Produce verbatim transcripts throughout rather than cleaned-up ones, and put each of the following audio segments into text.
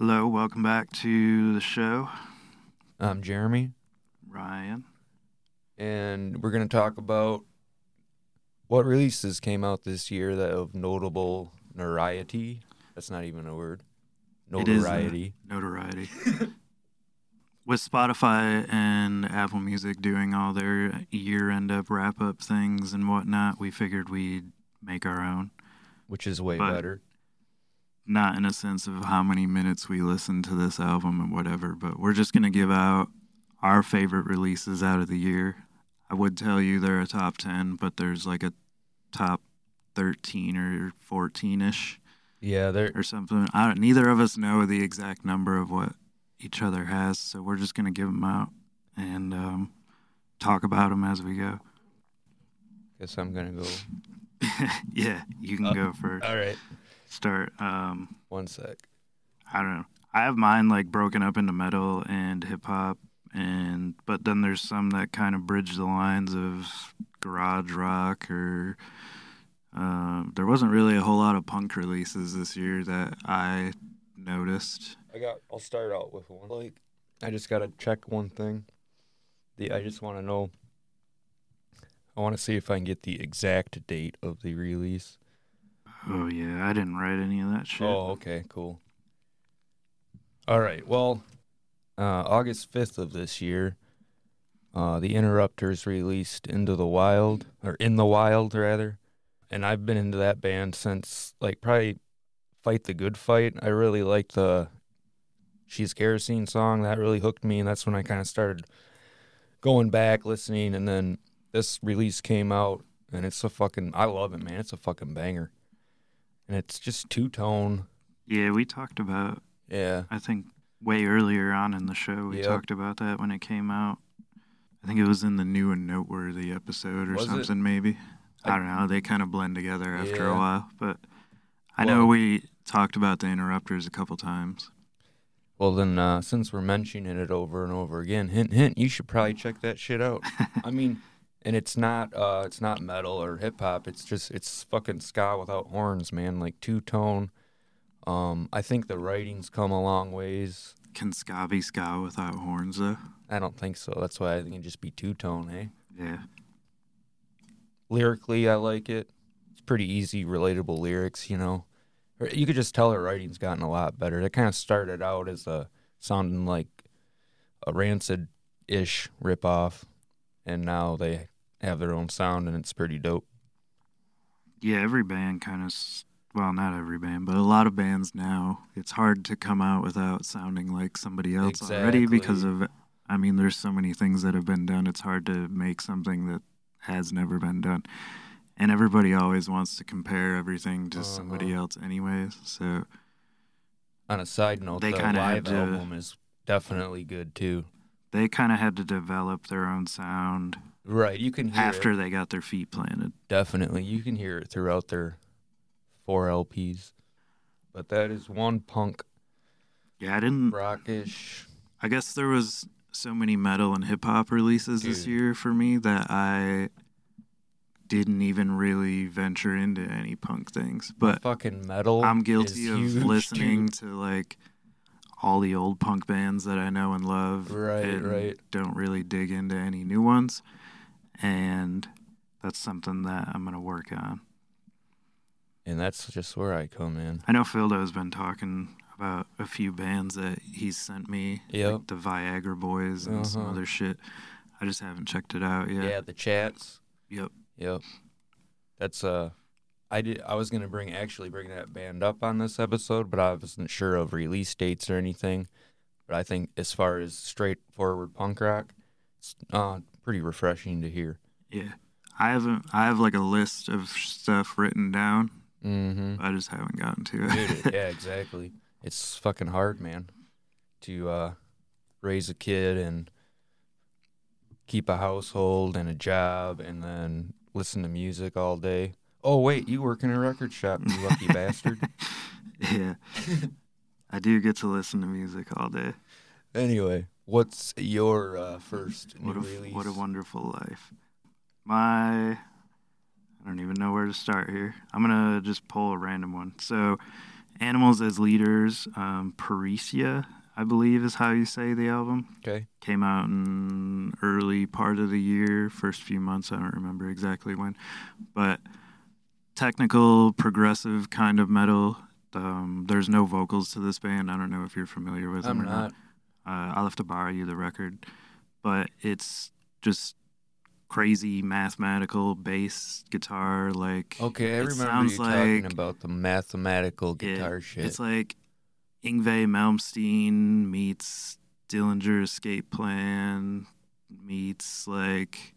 Hello, welcome back to the show. I'm Jeremy. Ryan. And we're going to talk about what releases came out this year that of notable notoriety. That's not even a word. Notoriety. It is notoriety. With Spotify and Apple Music doing all their year-end up wrap-up things and whatnot, we figured we'd make our own. Which is way but better. Not in a sense of how many minutes we listen to this album and whatever, but we're just going to give out our favorite releases out of the year. I would tell you they're a top ten, but there's like a top thirteen or fourteen-ish. Yeah, they're... Or something. I don't, neither of us know the exact number of what each other has, so we're just going to give them out and um, talk about them as we go. Guess I'm going to go. Yeah, you can uh, go first. All right. Start. Um, One sec. I don't know. I have mine like broken up into metal and hip hop, and but then there's some that kind of bridge the lines of garage rock or. Uh, there wasn't really a whole lot of punk releases this year that I noticed. I got. I'll start out with one. Like, I just gotta check one thing. The I just want to know. I want to see if I can get the exact date of the release. Oh, yeah, I didn't write any of that shit. Oh, okay, cool. All right, well, uh, August fifth of this year, uh, The Interrupters released Into the Wild, or In the Wild, rather. And I've been into that band since, like, probably Fight the Good Fight. I really liked the She's Kerosene song. That really hooked me, and that's when I kind of started going back, listening, and then this release came out, and it's a fucking, I love it, man. It's a fucking banger. And it's just two-tone. Yeah, we talked about... Yeah. I think way earlier on in the show, we yep. talked about that when it came out. I think it was in the New and Noteworthy episode or was something, it? Maybe. I, I don't know. They kind of blend together after yeah. a while. But I well, know we talked about The Interrupters a couple times. Well, then, uh, since we're mentioning it over and over again, hint, hint, you should probably check that shit out. I mean... And it's not uh, it's not metal or hip-hop. It's just, it's fucking ska without horns, man. Like, two-tone. Um, I think the writing's come a long ways. Can ska be ska without horns, though? I don't think so. That's why I think it'd just be two-tone, eh? Yeah. Lyrically, I like it. It's pretty easy, relatable lyrics, you know. You could just tell her writing's gotten a lot better. It kind of started out as a sounding like a Rancid-ish ripoff. And now they have their own sound, and it's pretty dope. Yeah, every band kind of, well, not every band, but a lot of bands now, it's hard to come out without sounding like somebody else exactly. already because of, I mean, there's so many things that have been done. It's hard to make something that has never been done. And everybody always wants to compare everything to uh-huh. somebody else anyways. So, on a side note, the live to, album is definitely good, too. They kind of had to develop their own sound. Right, you can hear after it. They got their feet planted. Definitely, you can hear it throughout their four L Ps. But that is one punk. Yeah, I didn't rockish. I guess there was so many metal and hip hop releases Dude. This year for me that I didn't even really venture into any punk things. But fucking metal. I'm guilty is of huge, listening dude. To like. All the old punk bands that I know and love right, and right. don't really dig into any new ones. And that's something that I'm going to work on. And that's just where I come in. I know Phildo's been talking about a few bands that he's sent me, yep. like the Viagra Boys and uh-huh. some other shit. I just haven't checked it out yet. Yeah, the Chats. Yep. Yep. That's... uh. I did. I was gonna bring actually bring that band up on this episode, but I wasn't sure of release dates or anything. But I think as far as straightforward punk rock, it's uh, pretty refreshing to hear. Yeah, I haven't. I have like a list of stuff written down. Mm-hmm. I just haven't gotten to it. Dude, yeah, exactly. It's fucking hard, man, to uh, raise a kid and keep a household and a job, and then listen to music all day. Oh, wait, you work in a record shop, you lucky bastard. Yeah. I do get to listen to music all day. Anyway, what's your uh, first new what a, release? What a wonderful life. My, I don't even know where to start here. I'm going to just pull a random one. So Animals as Leaders, um, Parrhesia, I believe is how you say the album. Okay. Came out in early part of the year, first few months, I don't remember exactly when. But technical, progressive kind of metal. Um, there's no vocals to this band. I don't know if you're familiar with I'm them or not. not. Uh, I'll have to borrow you the record. But it's just crazy mathematical bass guitar, like okay, I remember you like, talking about the mathematical guitar it, shit. It's like Yngwie Malmsteen meets Dillinger Escape Plan meets like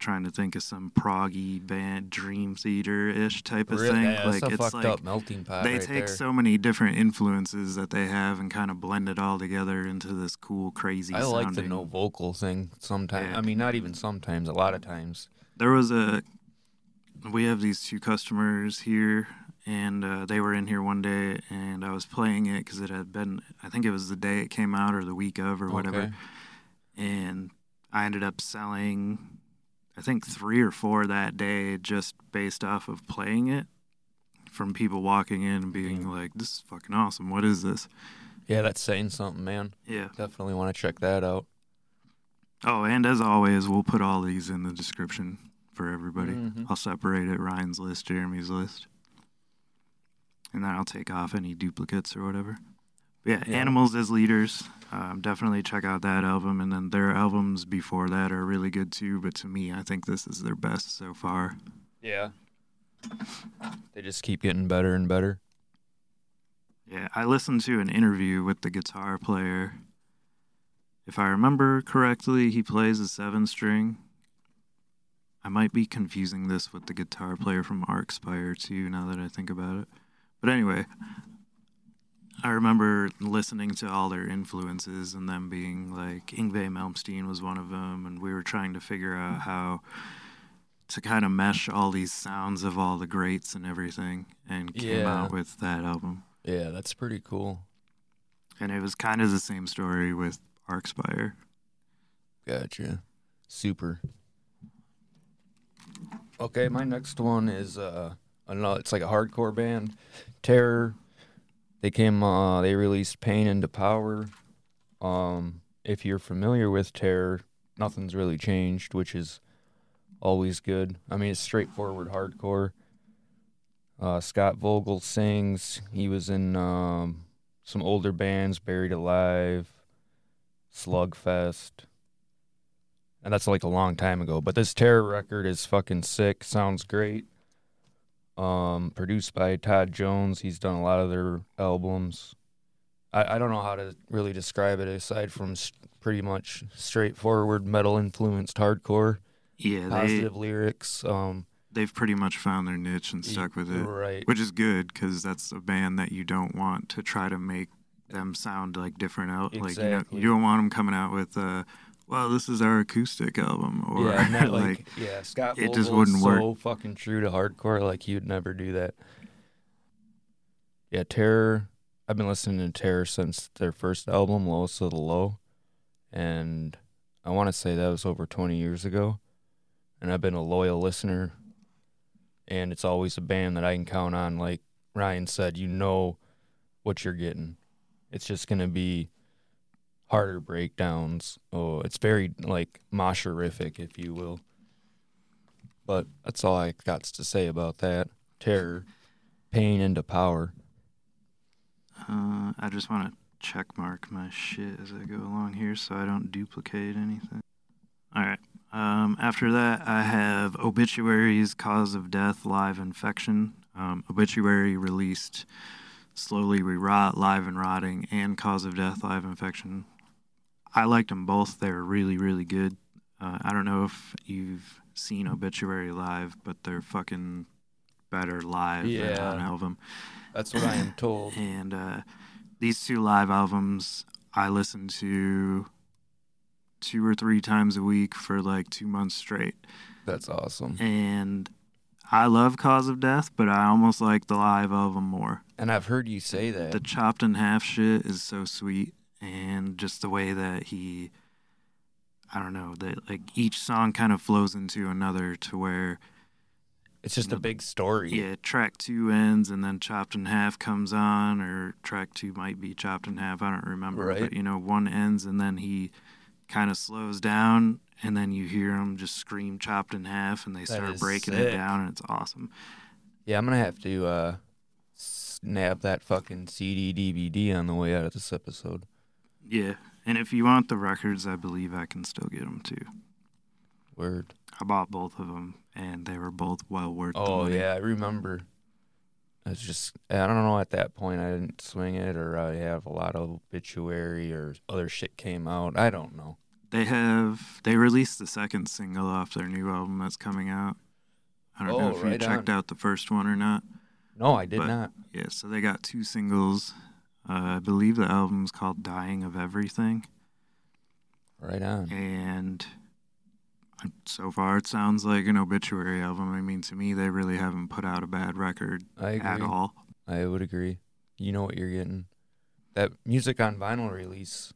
trying to think of some proggy band, Dream Theater-ish type of really? thing. Yeah, like it's fucked like up melting pot. They right take there. so many different influences that they have and kind of blend it all together into this cool, crazy. I sounding. like the no vocal thing. Sometimes, yeah. I mean, not even sometimes. A lot of times. There was a. We have these two customers here, and uh, they were in here one day, and I was playing it because it had been. I think it was the day it came out or the week of or whatever, okay. and I ended up selling. I think three or four that day just based off of playing it from people walking in and being like, this is fucking awesome. What is this? Yeah, that's saying something, man. Yeah. Definitely want to check that out. Oh, and as always, we'll put all these in the description for everybody. Mm-hmm. I'll separate it, Ryan's list, Jeremy's list. And then I'll take off any duplicates or whatever. Yeah, yeah, Animals as Leaders. Um, definitely check out that album. And then their albums before that are really good too. But to me, I think this is their best so far. Yeah. They just keep getting better and better. Yeah, I listened to an interview with the guitar player. If I remember correctly, he plays a seven string. I might be confusing this with the guitar player from Arcspire too, now that I think about it. But anyway, I remember listening to all their influences and them being like, Yngwie Malmsteen was one of them, and we were trying to figure out how to kind of mesh all these sounds of all the greats and everything, and came yeah. out with that album. Yeah, that's pretty cool. And it was kind of the same story with Arcspire. Gotcha. Super. Okay, my next one is, uh, I don't know, it's like a hardcore band, Terror. They came. Uh, they released "Pain into Power." Um, if you're familiar with Terror, nothing's really changed, which is always good. I mean, it's straightforward hardcore. Uh, Scott Vogel sings. He was in um, some older bands, Buried Alive, Slugfest, and that's like a long time ago. But this Terror record is fucking sick. Sounds great. Um, produced by Todd Jones. He's done a lot of their albums. I, I don't know how to really describe it aside from st- pretty much straightforward metal-influenced hardcore. Yeah, positive they, lyrics. Um, they've pretty much found their niche and stuck with it, right? Which is good because that's a band that you don't want to try to make them sound like different out. Exactly. Like you, know, you don't want them coming out with. Uh, Well, this is our acoustic album, or yeah, that, like, like yeah, Scott Vogel just wouldn't so work. So fucking true to hardcore, like you'd never do that. Yeah, Terror. I've been listening to Terror since their first album, Lowest of the Low, and I want to say that was over twenty years ago. And I've been a loyal listener, and it's always a band that I can count on. Like Ryan said, you know what you're getting. It's just gonna be harder breakdowns. Oh, it's very like mosherific, if you will. But that's all I got to say about that. Terror, Pain into Power. Uh, I just want to check mark my shit as I go along here, so I don't duplicate anything. All right. Um, after that, I have Obituary's Cause of Death, Live Infection. Um, Obituary released Slowly We Rot, Live and Rotting, and Cause of Death, Live Infection. I liked them both. They were really, really good. Uh, I don't know if you've seen Obituary live, but they're fucking better live yeah. than on album. That's what I am told. And uh, these two live albums I listened to two or three times a week for like two months straight. That's awesome. And I love Cause of Death, but I almost like the live album more. And I've heard you say that. The chopped in half shit is so sweet, and just the way that he, I don't know, that like each song kind of flows into another to where It's just a big story. Yeah, track two ends and then Chopped in Half comes on, or track two might be Chopped in Half. I don't remember. Right. But, you know, one ends and then he kind of slows down and then you hear him just scream Chopped in Half and they start breaking sick. it down and it's awesome. Yeah, I'm going to have to uh, snap that fucking C D D V D on the way out of this episode. Yeah, and if you want the records, I believe I can still get them too. Word. I bought both of them, and they were both well worth oh, the money. Oh, yeah, I remember. I was just, I don't know, at that point I didn't swing it, or I have a lot of Obituary or other shit came out. I don't know. They have, they released the second single off their new album that's coming out. I don't oh, know if right you checked on. out the first one or not. No, I did but, not. Yeah, so they got two singles. Uh, I believe the album's called Dying of Everything. Right on. And so far, it sounds like an Obituary album. I mean, to me, they really haven't put out a bad record at all. I would agree. You know what you're getting. That Music on Vinyl release,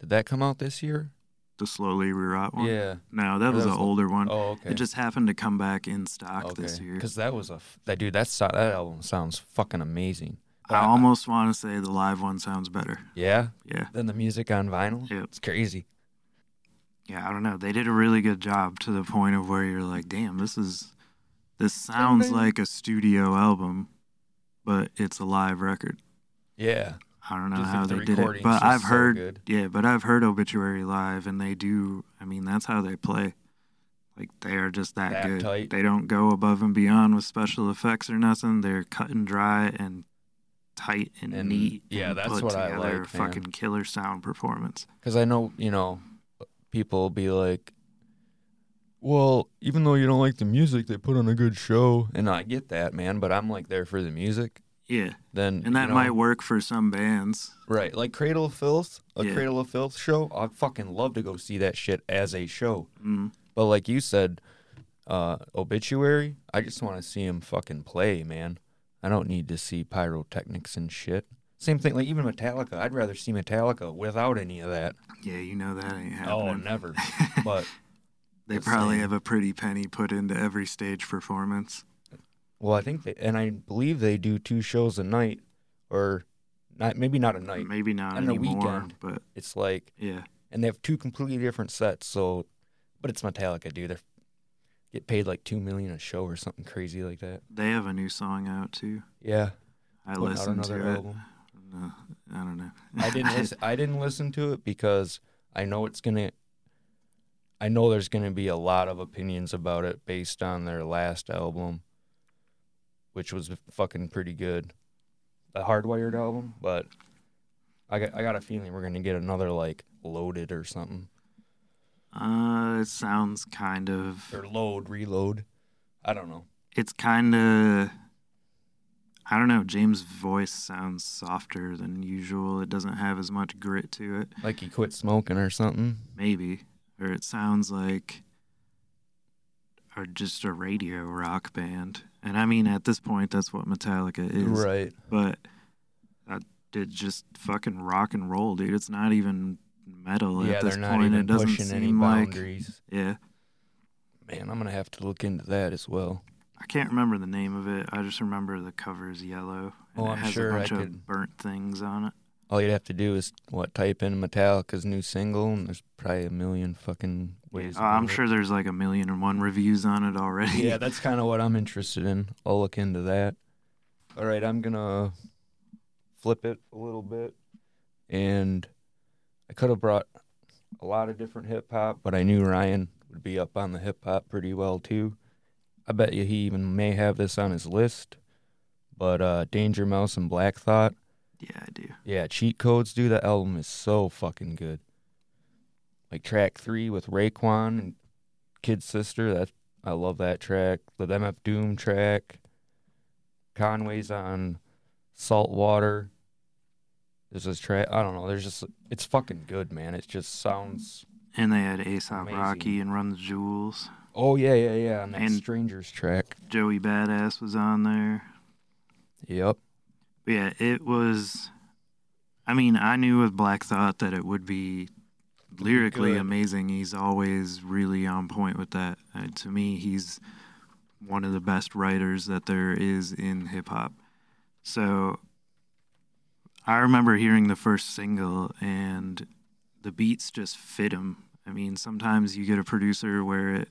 did that come out this year? The Slowly We Rot one? Yeah. No, that yeah, was an older one. Oh, okay. It just happened to come back in stock okay. this year. Because that was a... F- that, dude, that, so- that album sounds fucking amazing. But I almost I- want to say the live one sounds better. Yeah? Yeah. Than the Music on Vinyl? Yeah. It's crazy. Yeah, I don't know. They did a really good job to the point of where you're like, damn, this is, this sounds like a studio album, but it's a live record. Yeah. I don't know just how the they did it, but I've so heard, good. yeah, but I've heard Obituary live, and they do, I mean, that's how they play. Like, they are just that, that good. Tight. They don't go above and beyond with special effects or nothing. They're cut and dry and tight and, and neat. Yeah, and that's put what together I like, fucking man. Killer sound performance. Because I know, you know, people be like, well, even though you don't like the music, they put on a good show. And I get that, man, but I'm, like, there for the music. Yeah. Then And that you know, might work for some bands. Right. Like Cradle of Filth, a yeah. Cradle of Filth show, I'd fucking love to go see that shit as a show. Mm-hmm. But like you said, uh, Obituary, I just want to see them fucking play, man. I don't need to see pyrotechnics and shit. Same thing, like even Metallica. I'd rather see Metallica without any of that. Yeah, you know that ain't happening. Oh, never. But they probably same. have a pretty penny put into every stage performance. Well, I think, they, and I believe they do two shows a night, or not, maybe not a night. Maybe not on anymore, a weekend. But it's like, yeah. And they have two completely different sets. So, but it's Metallica, dude. They get paid like two million a show or something crazy like that. They have a new song out too. Yeah, I listened to it. Album. Uh, I don't know. I didn't. Listen, I didn't listen to it because I know it's gonna. I know there's gonna be a lot of opinions about it based on their last album, which was fucking pretty good, the Hardwired album. But I got. I got a feeling we're gonna get another like Loaded or something. Uh, it sounds kind of. Or Load, Reload. I don't know. It's kind of. I don't know, James' voice sounds softer than usual. It doesn't have as much grit to it. Like he quit smoking or something? Maybe. Or it sounds like or just a radio rock band. And I mean, at this point, that's what Metallica is. Right. But it's just fucking rock and roll, dude. It's not even metal yeah, at this point. Yeah, they're not even it doesn't pushing seem any boundaries. Like, yeah. Man, I'm going to have to look into that as well. I can't remember the name of it. I just remember the cover's yellow. And oh, I'm it has sure a bunch I could... of burnt things on it. All you'd have to do is, what, type in Metallica's new single, and there's probably a million fucking ways. Yeah. Oh, I'm it. sure there's like a million and one reviews on it already. Yeah, that's kind of what I'm interested in. I'll look into that. All right, I'm going to flip it a little bit. And I could have brought a lot of different hip-hop, but I knew Ryan would be up on the hip-hop pretty well, too. I bet you he even may have this on his list, but uh, Danger Mouse and Black Thought. Yeah, I do. Yeah, Cheat Codes, dude, that album is so fucking good. Like track three with Raekwon and Kid Sister, that I love that track. The M F Doom track. Conway's on Saltwater. There's this track, I don't know, there's just, it's fucking good, man. It just sounds And they had A$AP Rocky and Run the Jewels. Oh, yeah, yeah, yeah, on that and Strangers track. Joey Badass was on there. Yep. Yeah, it was, I mean, I knew with Black Thought that it would be lyrically Good. amazing. He's always really on point with that. Uh, to me, he's one of the best writers that there is in hip hop. So I remember hearing the first single and the beats just fit him. I mean, sometimes you get a producer where it,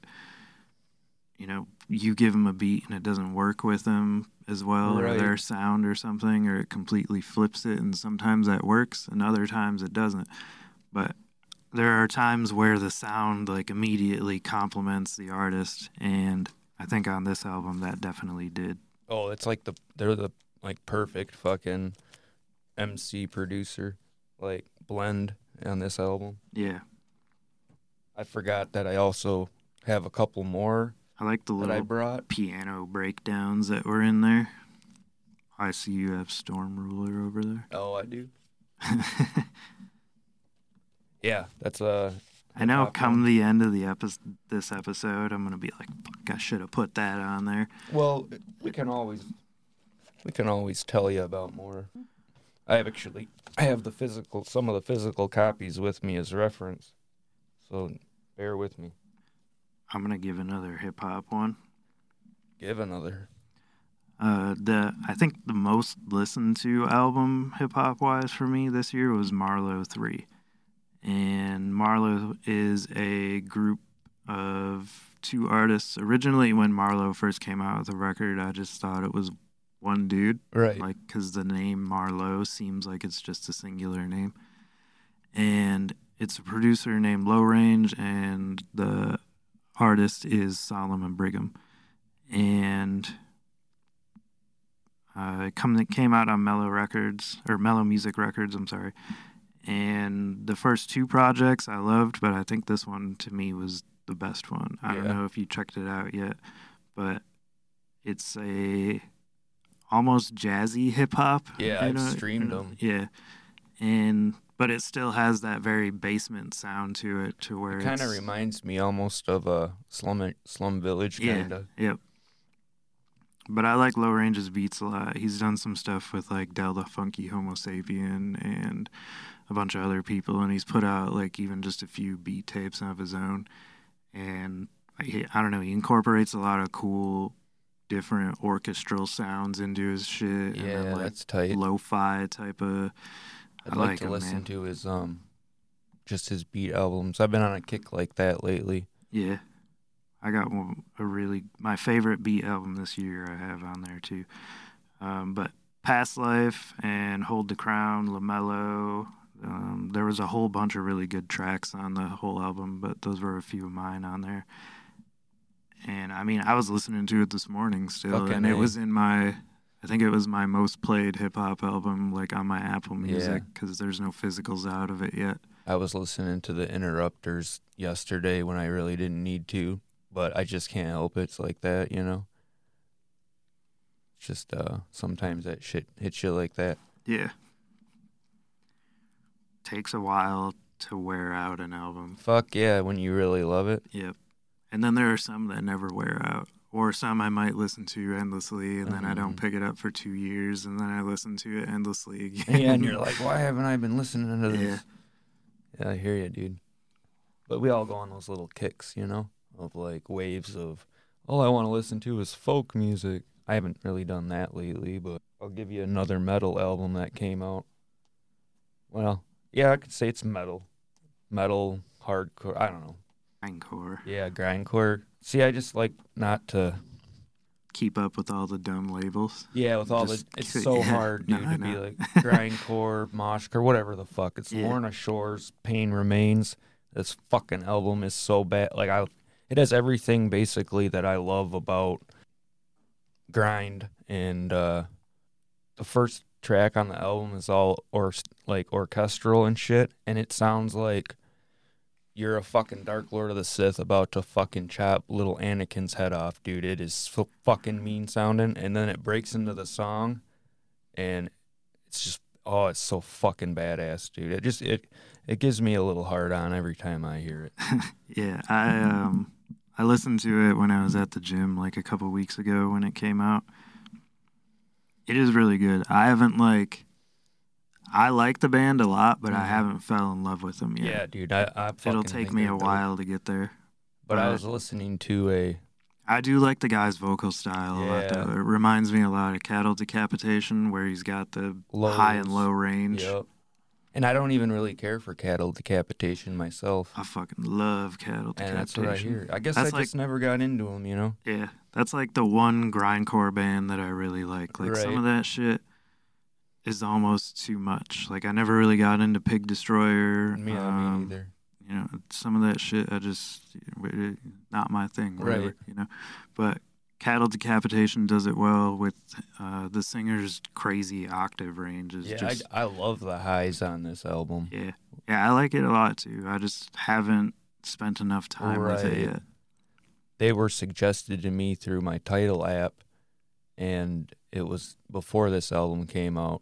you know, you give them a beat and it doesn't work with them as well, right, or their sound or something, or it completely flips it. And sometimes that works and other times it doesn't. But there are times where the sound like immediately complements the artist. And I think on this album that definitely did. Oh, it's like the, they're the like perfect fucking M C producer, like blend on this album. Yeah. I forgot that I also have a couple more. I like the little piano breakdowns that were in there. I see you have Storm Ruler over there. Oh, I do. Yeah, that's a. Uh, I know. Come one. the end of the epi- this episode, I'm gonna be like, "Fuck! I should have put that on there." Well, we can always, we can always tell you about more. I have actually, I have the physical, some of the physical copies with me as reference, so bear with me. I'm gonna give another hip hop one. Give another. Uh, the I think the most listened to album hip hop wise for me this year was Marlowe three, and Marlowe is a group of two artists. Originally, when Marlowe first came out with the record, I just thought it was one dude, right? Like, because the name Marlowe seems like it's just a singular name, and it's a producer named Low Range, and the artist is Solomon Brigham, and uh, it come, it came out on Mello Records or Mello Music Records. I'm sorry. And the first two projects I loved, but I think this one to me was the best one. I yeah. don't know if you checked it out yet, but it's a almost jazzy hip hop. Yeah, I've know, streamed you know, them. Yeah, and. But it still has that very basement sound to it, to where it kind of reminds me almost of a slum slum village kind of. Yeah, yep. But I like Low Range's beats a lot. He's done some stuff with like Del the Funky Homo Sapien and a bunch of other people, and he's put out like even just a few beat tapes of his own. And I, I don't know, he incorporates a lot of cool, different orchestral sounds into his shit. Yeah, and then, like, that's tight. Lo-fi type of. I'd I like, like to him, listen man. to his, um, just his beat albums. I've been on a kick like that lately. Yeah. I got one, a really, my favorite beat album this year I have on there too. Um, but Past Life and Hold the Crown, LaMelo, um, there was a whole bunch of really good tracks on the whole album, but those were a few of mine on there. And I mean, I was listening to it this morning still, Fucking and it A. was in my... I think it was my most played hip-hop album, like, on my Apple Music, because yeah. there's no physicals out of it yet. I was listening to The Interrupters yesterday when I really didn't need to, but I just can't help it. It's like that, you know? Just uh, sometimes that shit hits you like that. Yeah. Takes a while to wear out an album. Fuck yeah, when you really love it. Yep. And then there are some that never wear out. Or some I might listen to endlessly, and then mm-hmm. I don't pick it up for two years, and then I listen to it endlessly again. Yeah, and you're like, why haven't I been listening to this? Yeah, yeah I hear you, dude. But we all go on those little kicks, you know, of like waves of, all I want to listen to is folk music. I haven't really done that lately, but I'll give you another metal album that came out. Well, yeah, I could say it's metal. Metal, hardcore, I don't know. Grindcore. Yeah, grindcore. See, I just like not to keep up with all the dumb labels. Yeah, with all just, the it's so yeah, hard, dude, no, to no. be like grindcore, moshcore, whatever the fuck. It's yeah. Lorna Shore's Pain Remains. This fucking album is so bad. Like I, it has everything basically that I love about grind. And uh, the first track on the album is all or like orchestral and shit, and it sounds like. You're a fucking Dark Lord of the Sith about to fucking chop little Anakin's head off, dude. It is so fucking mean sounding. And then it breaks into the song, and it's just, oh, it's so fucking badass, dude. It just, it it gives me a little hard on every time I hear it. Yeah, I um, I listened to it when I was at the gym like a couple weeks ago when it came out. It is really good. I haven't like... I like the band a lot, but I haven't fell in love with them yet. Yeah, dude. I, I fucking It'll take me a while to get there. But, but I was listening to a I do like the guy's vocal style yeah. a lot, though. It reminds me a lot of Cattle Decapitation, where he's got the Lows. high and low range. Yep. And I don't even really care for Cattle Decapitation myself. I fucking love Cattle Decapitation. And that's what I hear. I guess that's I like, just never got into them, you know? Yeah. That's like the one grindcore band that I really like. Like, right. some of that shit is almost too much. Like, I never really got into Pig Destroyer. Me, um, me either. You know, some of that shit, I just, not my thing, really, right. you know? But Cattle Decapitation does it well with uh, the singer's crazy octave range. Is yeah, just, I, I love the highs on this album. Yeah, yeah, I like it a lot, too. I just haven't spent enough time right. with it yet. They were suggested to me through my Tidal app, and it was before this album came out,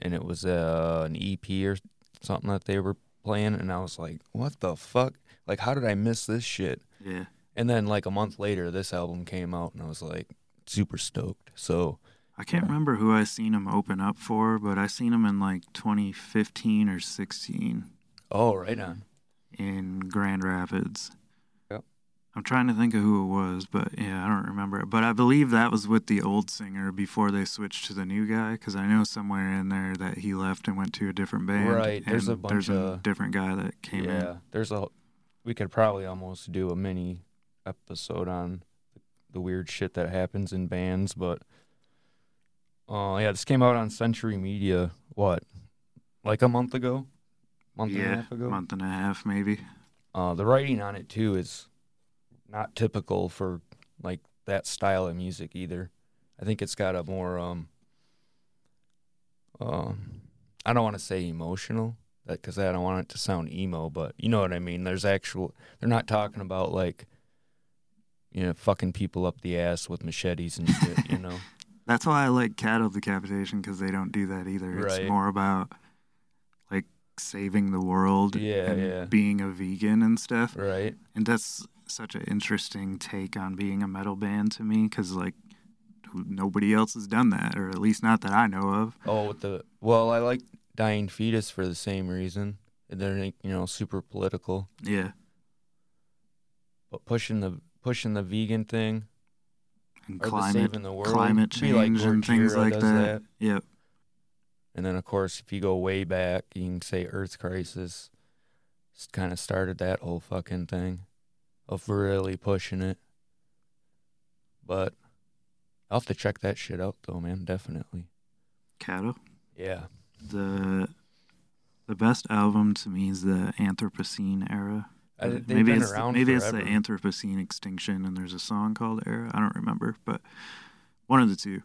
and it was uh, an E P or something that they were playing, and I was like, what the fuck? Like, how did I miss this shit? Yeah. And then, like, a month later, this album came out, and I was, like, super stoked. So I can't remember who I seen him open up for, but I seen him in, like, twenty fifteen or sixteen. Oh, right on. In Grand Rapids. Yep. I'm trying to think of who it was, but, yeah, I don't remember. But I believe that was with the old singer before they switched to the new guy, because I know somewhere in there that he left and went to a different band. Right, there's a bunch there's of... there's a different guy that came yeah, in. Yeah, there's a... We could probably almost do a mini episode on the weird shit that happens in bands, but oh uh, yeah, this came out on Century Media. What, like a month ago? Month yeah, and a half ago. Month and a half, maybe. Uh, the writing on it too is not typical for like that style of music either. I think it's got a more um, um, I don't want to say emotional, that because I don't want it to sound emo, but you know what I mean. There's actual. They're not talking about like, you know, fucking people up the ass with machetes and shit, you know? That's why I like Cattle Decapitation, because they don't do that either. Right. It's more about, like, saving the world yeah, and yeah. being a vegan and stuff. Right. And that's such an interesting take on being a metal band to me, because, like, nobody else has done that, or at least not that I know of. Oh, with the well, I like Dying Fetus for the same reason. They're, you know, super political. Yeah. But pushing the... pushing the vegan thing, and or climate, the saving the world, climate change, like and things like that. that. Yep. And then, of course, if you go way back, you can say Earth Crisis kind of started that whole fucking thing of really pushing it. But I'll have to check that shit out, though, man. Definitely. Cattle. Yeah. The the best album to me is the Anthropocene era. I, maybe it's, the, maybe it's the Anthropocene extinction, and there's a song called "Era." I don't remember, but one of the two.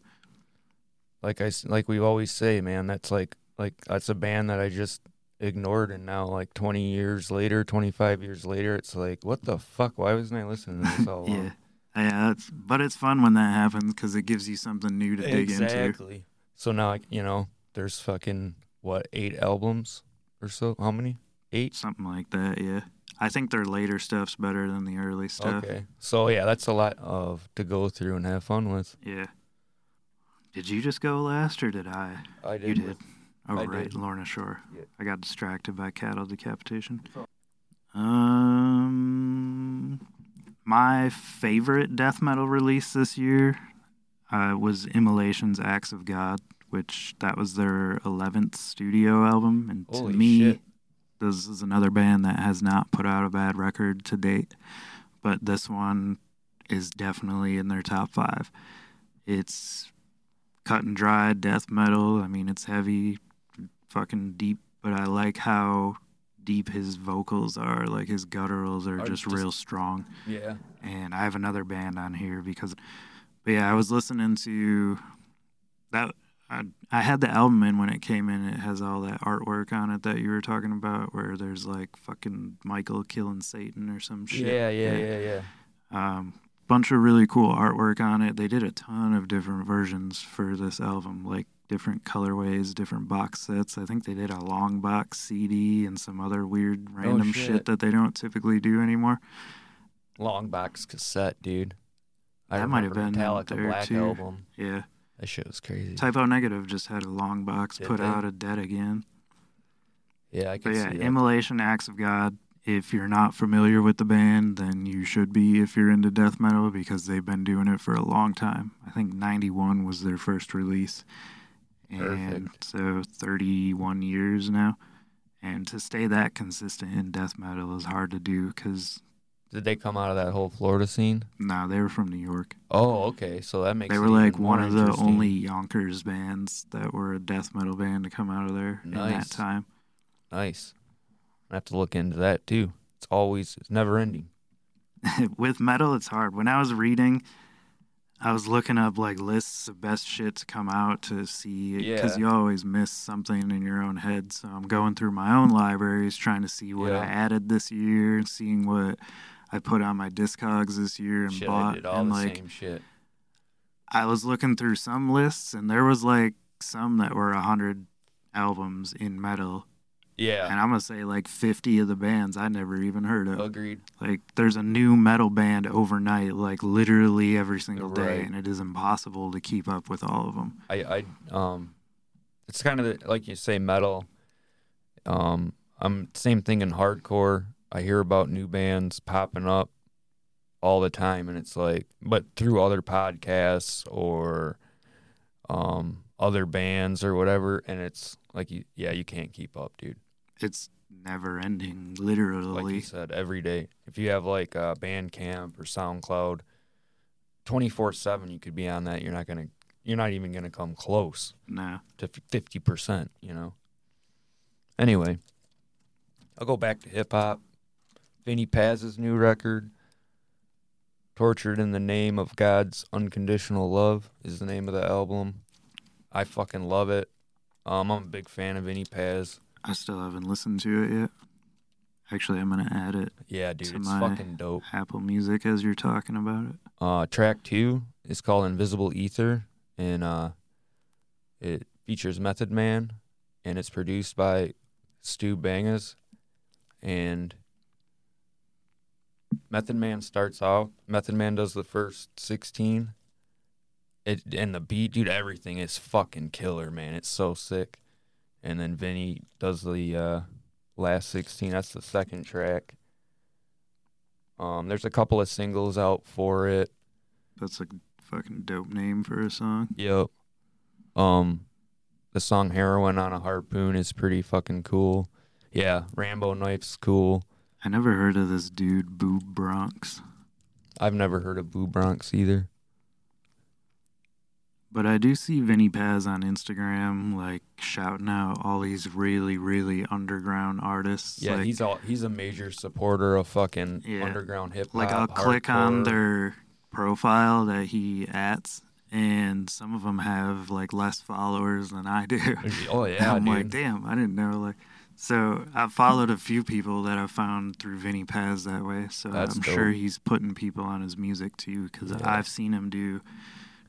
Like I, like we always say, man, that's like like that's a band that I just ignored, and now like twenty years later, twenty five years later, it's like, what the fuck? Why wasn't I listening to this all yeah. long? Yeah, it's, but it's fun when that happens because it gives you something new to exactly. dig into. Exactly. So now you know there's fucking what eight albums or so. How many? Eight? Something like that. Yeah. I think their later stuff's better than the early stuff. Okay. So, yeah, that's a lot of to go through and have fun with. Yeah. Did you just go last, or did I? I did. You did. Oh, I right, did. Lorna Shore. Yeah. I got distracted by Cattle Decapitation. Um, my favorite death metal release this year uh, was Immolation's Acts of God, which that was their eleventh studio album. And to Holy me... shit. This is another band that has not put out a bad record to date, but this one is definitely in their top five. It's cut and dry death metal. I mean, it's heavy, fucking deep, but I like how deep his vocals are. Like, his gutturals are, are just, just real strong. Yeah. And I have another band on here because, but yeah, I was listening to that. I, I had the album in when it came in. It has all that artwork on it that you were talking about, where there's like fucking Michael killing Satan or some shit. Yeah, yeah, yeah, yeah. yeah. Um, bunch of really cool artwork on it. They did a ton of different versions for this album, like different colorways, different box sets. I think they did a long box C D and some other weird random oh, shit. shit that they don't typically do anymore. Long box cassette, dude. I that might have been Metallica Black too. Album. Yeah. That shit was crazy. Typo Negative just had a long box Did put they? out a Dead Again. Yeah, I can but see yeah, that. Immolation, Acts of God, If you're not familiar with the band, then you should be if you're into death metal, because they've been doing it for a long time. I think ninety-one was their first release. And Perfect. So thirty-one years now. And to stay that consistent in death metal is hard to do because... Did they come out of that whole Florida scene? No, they were from New York. Oh, okay. So that makes sense. They were like one of the only Yonkers bands that were a death metal band to come out of there in that time. Nice. I have to look into that too. It's always, it's never ending. With metal, it's hard. When I was reading, I was looking up like lists of best shit to come out to see, because yeah. you always miss something in your own head. So I'm going through my own libraries, trying to see what yeah. I added this year, seeing what I put on my Discogs this year and shit, bought. I did all and the like, same shit. I was looking through some lists, and there was like some that were a hundred albums in metal. Yeah. And I'm going to say like fifty of the bands I never even heard of. Agreed. Like there's a new metal band overnight, like literally every single right. day, and it is impossible to keep up with all of them. I, I um, it's kind of like you say metal. Um, I'm same thing in hardcore. I hear about new bands popping up all the time, and it's like, but through other podcasts or um, other bands or whatever, and it's like, you, yeah, you can't keep up, dude. It's never ending, literally. Like you said, every day. If you have like uh, Bandcamp or SoundCloud, twenty-four seven, you could be on that. You're not gonna, you're not even gonna come close. Nah. To fifty percent, you know. Anyway, I'll go back to hip hop. Vinnie Paz's new record, "Tortured in the Name of God's Unconditional Love," is the name of the album. I fucking love it. Um, I'm a big fan of Vinnie Paz. I still haven't listened to it yet. Actually, I'm going to add it. Yeah, dude, to it's my fucking dope. Apple Music as you're talking about it. Uh, track two is called Invisible Ether, and uh, it features Method Man, and it's produced by Stu Bangas. And Method Man starts out. Method Man does the first sixteen. It, and the beat, dude, everything is fucking killer, man. It's so sick. And then Vinny does the uh, last sixteen. That's the second track. Um, there's a couple of singles out for it. That's a fucking dope name for a song. Yep. Um, the song Heroin on a Harpoon is pretty fucking cool. Yeah, Rambo Knife's cool. I never heard of this dude, Boo Bronx. I've never heard of Boo Bronx either. But I do see Vinnie Paz on Instagram, like, shouting out all these really, really underground artists. Yeah, like, he's all, he's a major supporter of fucking yeah. underground hip-hop. Like, I'll hardcore. Click on their profile that he ats, and some of them have, like, less followers than I do. Oh, yeah, I'm dude. Like, damn, I didn't know, like... So I've followed a few people that I found through Vinnie Paz that way, so That's I'm dope. Sure he's putting people on his music, too, because yeah. I've seen him do...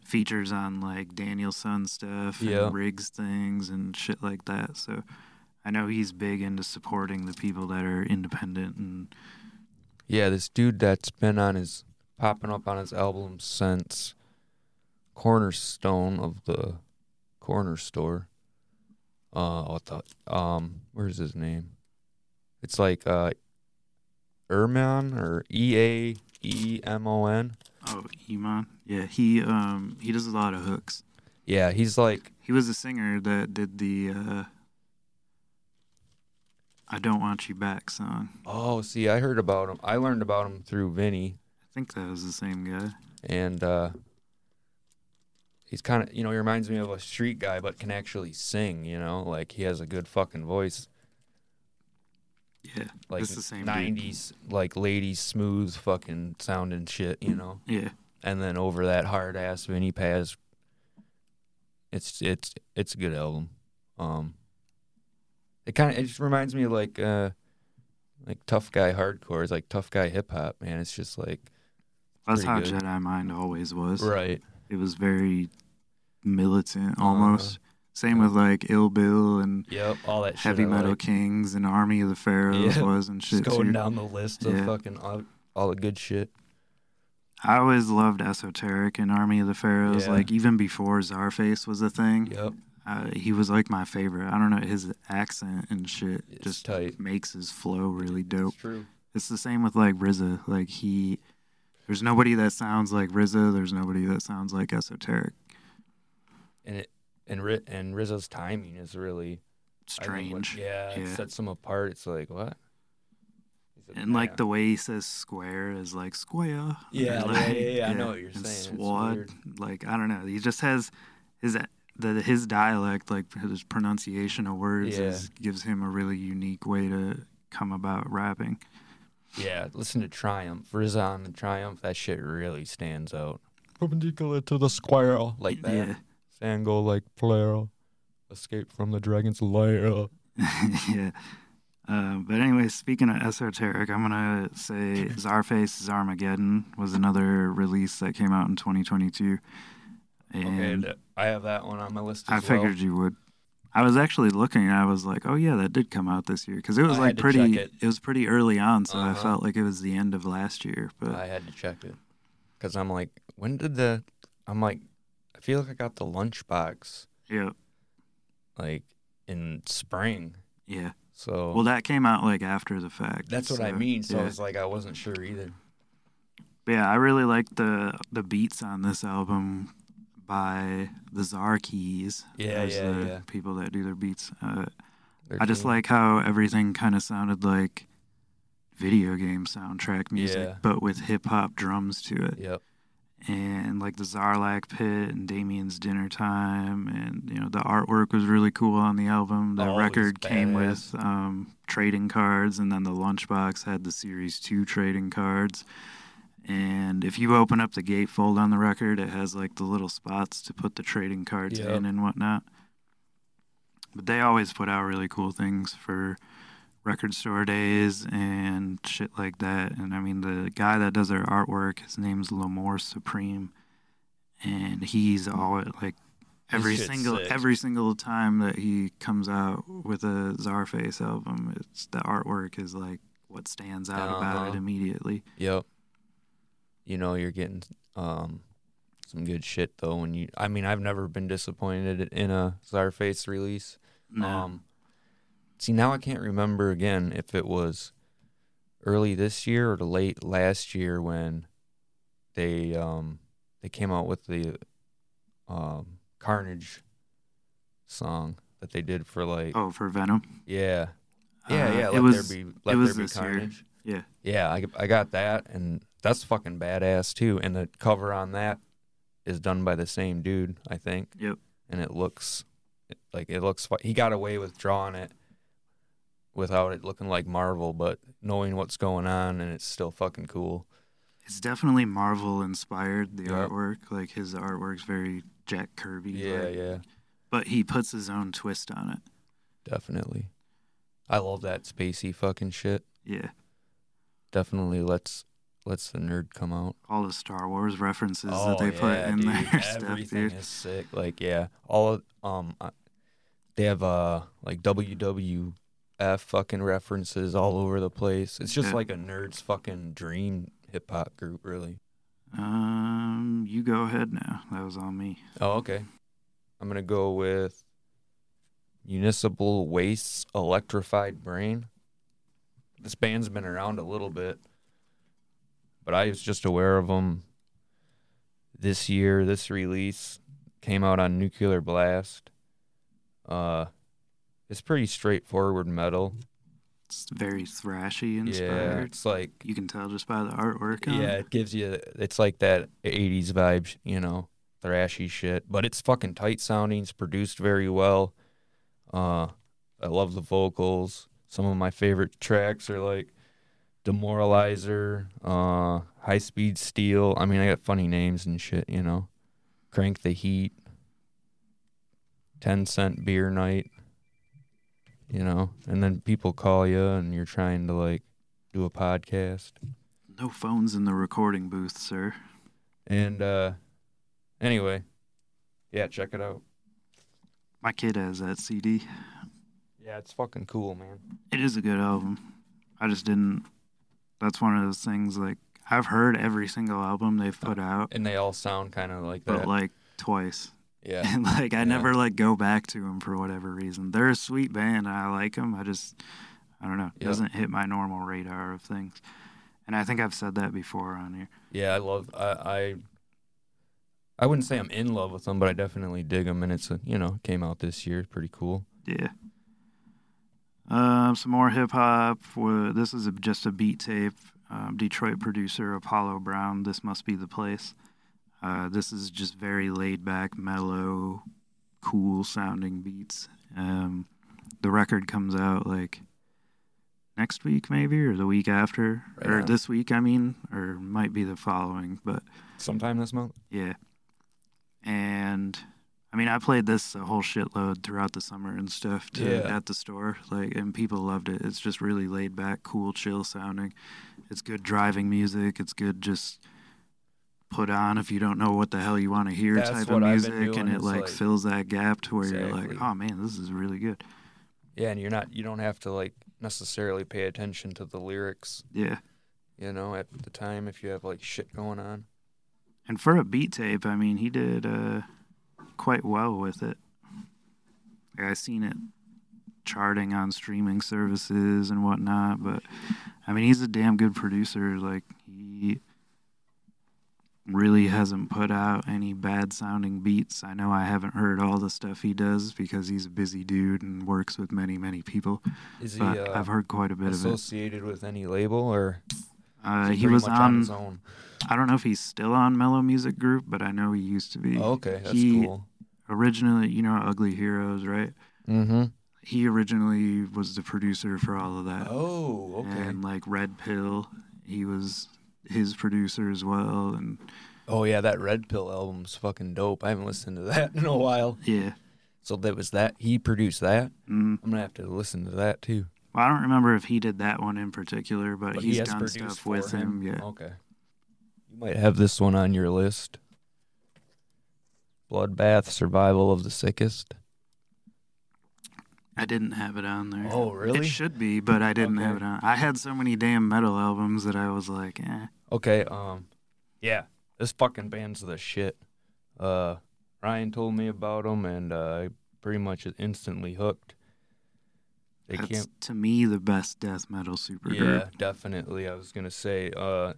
features on like Danielson stuff and yeah. Riggs things and shit like that. So I know he's big into supporting the people that are independent. And yeah, this dude that's been on his popping up on his albums since Cornerstone of the Corner Store. Uh, what the um, where's his name? It's like uh, Eamon or E A E M O N. Oh, Eamon. Yeah, he um he does a lot of hooks. Yeah, he's like... He was a singer that did the uh, I Don't Want You Back song. Oh, see, I heard about him. I learned about him through Vinny. I think that was the same guy. And uh, he's kind of, you know, he reminds me of a street guy, but can actually sing, you know? Like, he has a good fucking voice. Yeah, like it's the same nineties, dude. Like ladies, smooth fucking sounding shit, you know. Yeah, and then over that hard ass Vinnie Paz. It's it's it's a good album. Um, it kind of it just reminds me of like uh, like tough guy hardcore. It's like tough guy hip hop, man. It's just like that's how good. Jedi Mind always was. Right, it was very militant almost. Uh, Same with, like, Ill Bill and yep, all that shit Heavy Metal like. Kings and Army of the Pharaohs yeah. was and shit. Just going too. Down the list of yeah. fucking all, all the good shit. I always loved Esoteric and Army of the Pharaohs, yeah. like, even before Czarface was a thing. Yep. Uh, he was like my favorite. I don't know, his accent and shit it's just tight. Makes his flow really dope. It's true. It's the same with like R Z A. Like he, there's nobody that sounds like R Z A. There's nobody that sounds like Esoteric. And it and and R Z A's timing is really strange. What, yeah, yeah, it sets him apart. It's like what. And, like, yeah. the way he says square is, like, square. Yeah, like, yeah, yeah, yeah, I know what you're and saying. Swad. Like, I don't know. He just has his the his dialect, like, his pronunciation of words yeah. is, gives him a really unique way to come about rapping. Yeah, listen to Triumph. R Z A on the Triumph, that shit really stands out. Perpendicular to the square, like that. Yeah. Sango like plural. Escape from the dragon's lair. Yeah. Uh, but anyway, speaking of Esoteric, I'm going to say Czarface's Armageddon was another release that came out in twenty twenty-two. And okay, I have that one on my list as I well. I figured you would. I was actually looking, and I was like, oh, yeah, that did come out this year. Because it was I like pretty it. it was pretty early on, so uh-huh. I felt like it was the end of last year. But I had to check it. Because I'm like, when did the... I'm like, I feel like I got the Lunchbox. Yeah. Like, in spring. Yeah. So well, that came out like after the fact. That's what so, I mean. So yeah. it's like I wasn't sure either. Yeah, I really like the the beats on this album by the Czar Keys. Yeah, yeah, the yeah. people that do their beats. Uh, I just cool. like how everything kind of sounded like video game soundtrack music, yeah. but with hip hop drums to it. Yep. And like the Zarlak Pit and Damien's Dinner Time, and you know the artwork was really cool on the album. The oh, record came with um, trading cards, and then the Lunchbox had the Series Two trading cards. And if you open up the gatefold on the record, it has like the little spots to put the trading cards yep. in and whatnot. But they always put out really cool things for record store days and shit like that. And I mean, the guy that does their artwork, his name's L'Amour Supreme, and he's always like every single sick. every single time that he comes out with a Czarface album, it's the artwork is like what stands out uh-huh. about it immediately. Yep. You know you're getting um some good shit though when you I mean I've never been disappointed in a Czarface release. No. Um See, now I can't remember again if it was early this year or late last year when they um, they came out with the um, Carnage song that they did for like oh for Venom yeah yeah uh, yeah let it was, there be let it was there be Carnage year. yeah yeah I I got that, and that's fucking badass too, and the cover on that is done by the same dude, I think. Yep. And it looks like it looks he got away with drawing it without it looking like Marvel, but knowing what's going on, and it's still fucking cool. It's definitely Marvel-inspired, the yep. artwork. Like, his artwork's very Jack Kirby. Yeah, yeah. But he puts his own twist on it. Definitely. I love that spacey fucking shit. Yeah. Definitely lets, lets the nerd come out. All the Star Wars references oh, that they yeah, put in dude. their Everything stuff, dude. Everything is sick. Like, yeah. All of, um, they have, uh, like, W W E fucking references all over the place. It's just yeah. like a nerd's fucking dream hip hop group, really. Um, you go ahead now. That was on me. Oh, okay. I'm gonna go with Municipal Waste's Electrified Brain. This band's been around a little bit, but I was just aware of them this year. This release came out on Nuclear Blast. Uh. It's pretty straightforward metal. It's very thrashy inspired. Yeah, it's like you can tell just by the artwork. On yeah, it gives you. It's like that eighties vibe, you know, thrashy shit. But it's fucking tight sounding. It's produced very well. Uh, I love the vocals. Some of my favorite tracks are like Demoralizer, uh, High Speed Steel. I mean, I got funny names and shit, you know. Crank the Heat, Ten Cent Beer Night. You know, and then people call you and you're trying to, like, do a podcast. No phones in the recording booth, sir. And, uh, anyway, yeah, check it out. My kid has that C D. Yeah, it's fucking cool, man. It is a good album. I just didn't, that's one of those things, like, I've heard every single album they've put uh, out. And they all sound kind of like but that. But, like, twice. Yeah. And like I yeah. never like go back to them for whatever reason. They're a sweet band. I like them. I just I don't know. It yep. doesn't hit my normal radar of things. And I think I've said that before on here. Yeah, I love I I, I wouldn't say I'm in love with them, but I definitely dig them. And it's a, you know, came out this year, pretty cool. Yeah. Um, some more hip hop. This is just a beat tape. Um, Detroit producer Apollo Brown. This Must Be the Place. Uh, this is just very laid-back, mellow, cool-sounding beats. Um, the record comes out, like, next week, maybe, or the week after. Right or on. This week, I mean, or might be the following. But sometime this month? Yeah. And, I mean, I played this a whole shitload throughout the summer and stuff to, yeah. at the store, like, and people loved it. It's just really laid-back, cool, chill-sounding. It's good driving music. It's good just... put on if you don't know what the hell you want to hear. That's type of music, and it like, like fills that gap to where exactly. you're like, oh man, this is really good. Yeah, and you're not you don't have to like necessarily pay attention to the lyrics. Yeah, you know, at the time if you have like shit going on. And for a beat tape, I mean, he did uh, quite well with it. Like, I seen it charting on streaming services and whatnot, but I mean, he's a damn good producer. Like he. Really hasn't put out any bad sounding beats. I know I haven't heard all the stuff he does because he's a busy dude and works with many, many people. Is he, uh, I've heard quite a bit of it. Associated with any label or? Uh, he, he was on, on his own? I don't know if he's still on Mello Music Group, but I know he used to be. Oh, okay, that's he cool. Originally, you know, Ugly Heroes, right? Mm-hmm. He originally was the producer for all of that. Oh, okay. And like Red Pill, he was... his producer as well. And oh yeah, that Red Pill album's fucking dope. I haven't listened to that in a while. Yeah, so that was that he produced that. Mm. I'm gonna have to listen to that too. Well, I don't remember if he did that one in particular, but, but he's he done stuff with him. him yeah okay you might have this one on your list. Bloodbath, Survival of the Sickest. I didn't have it on there. Oh, really? It should be, but I didn't okay. have it on. I had so many damn metal albums that I was like, eh. Okay, um, yeah, this fucking band's the shit. Uh, Ryan told me about them, and uh, I pretty much instantly hooked. They That's, can't... to me, the best death metal supergroup. Yeah, definitely. I was going to say, uh,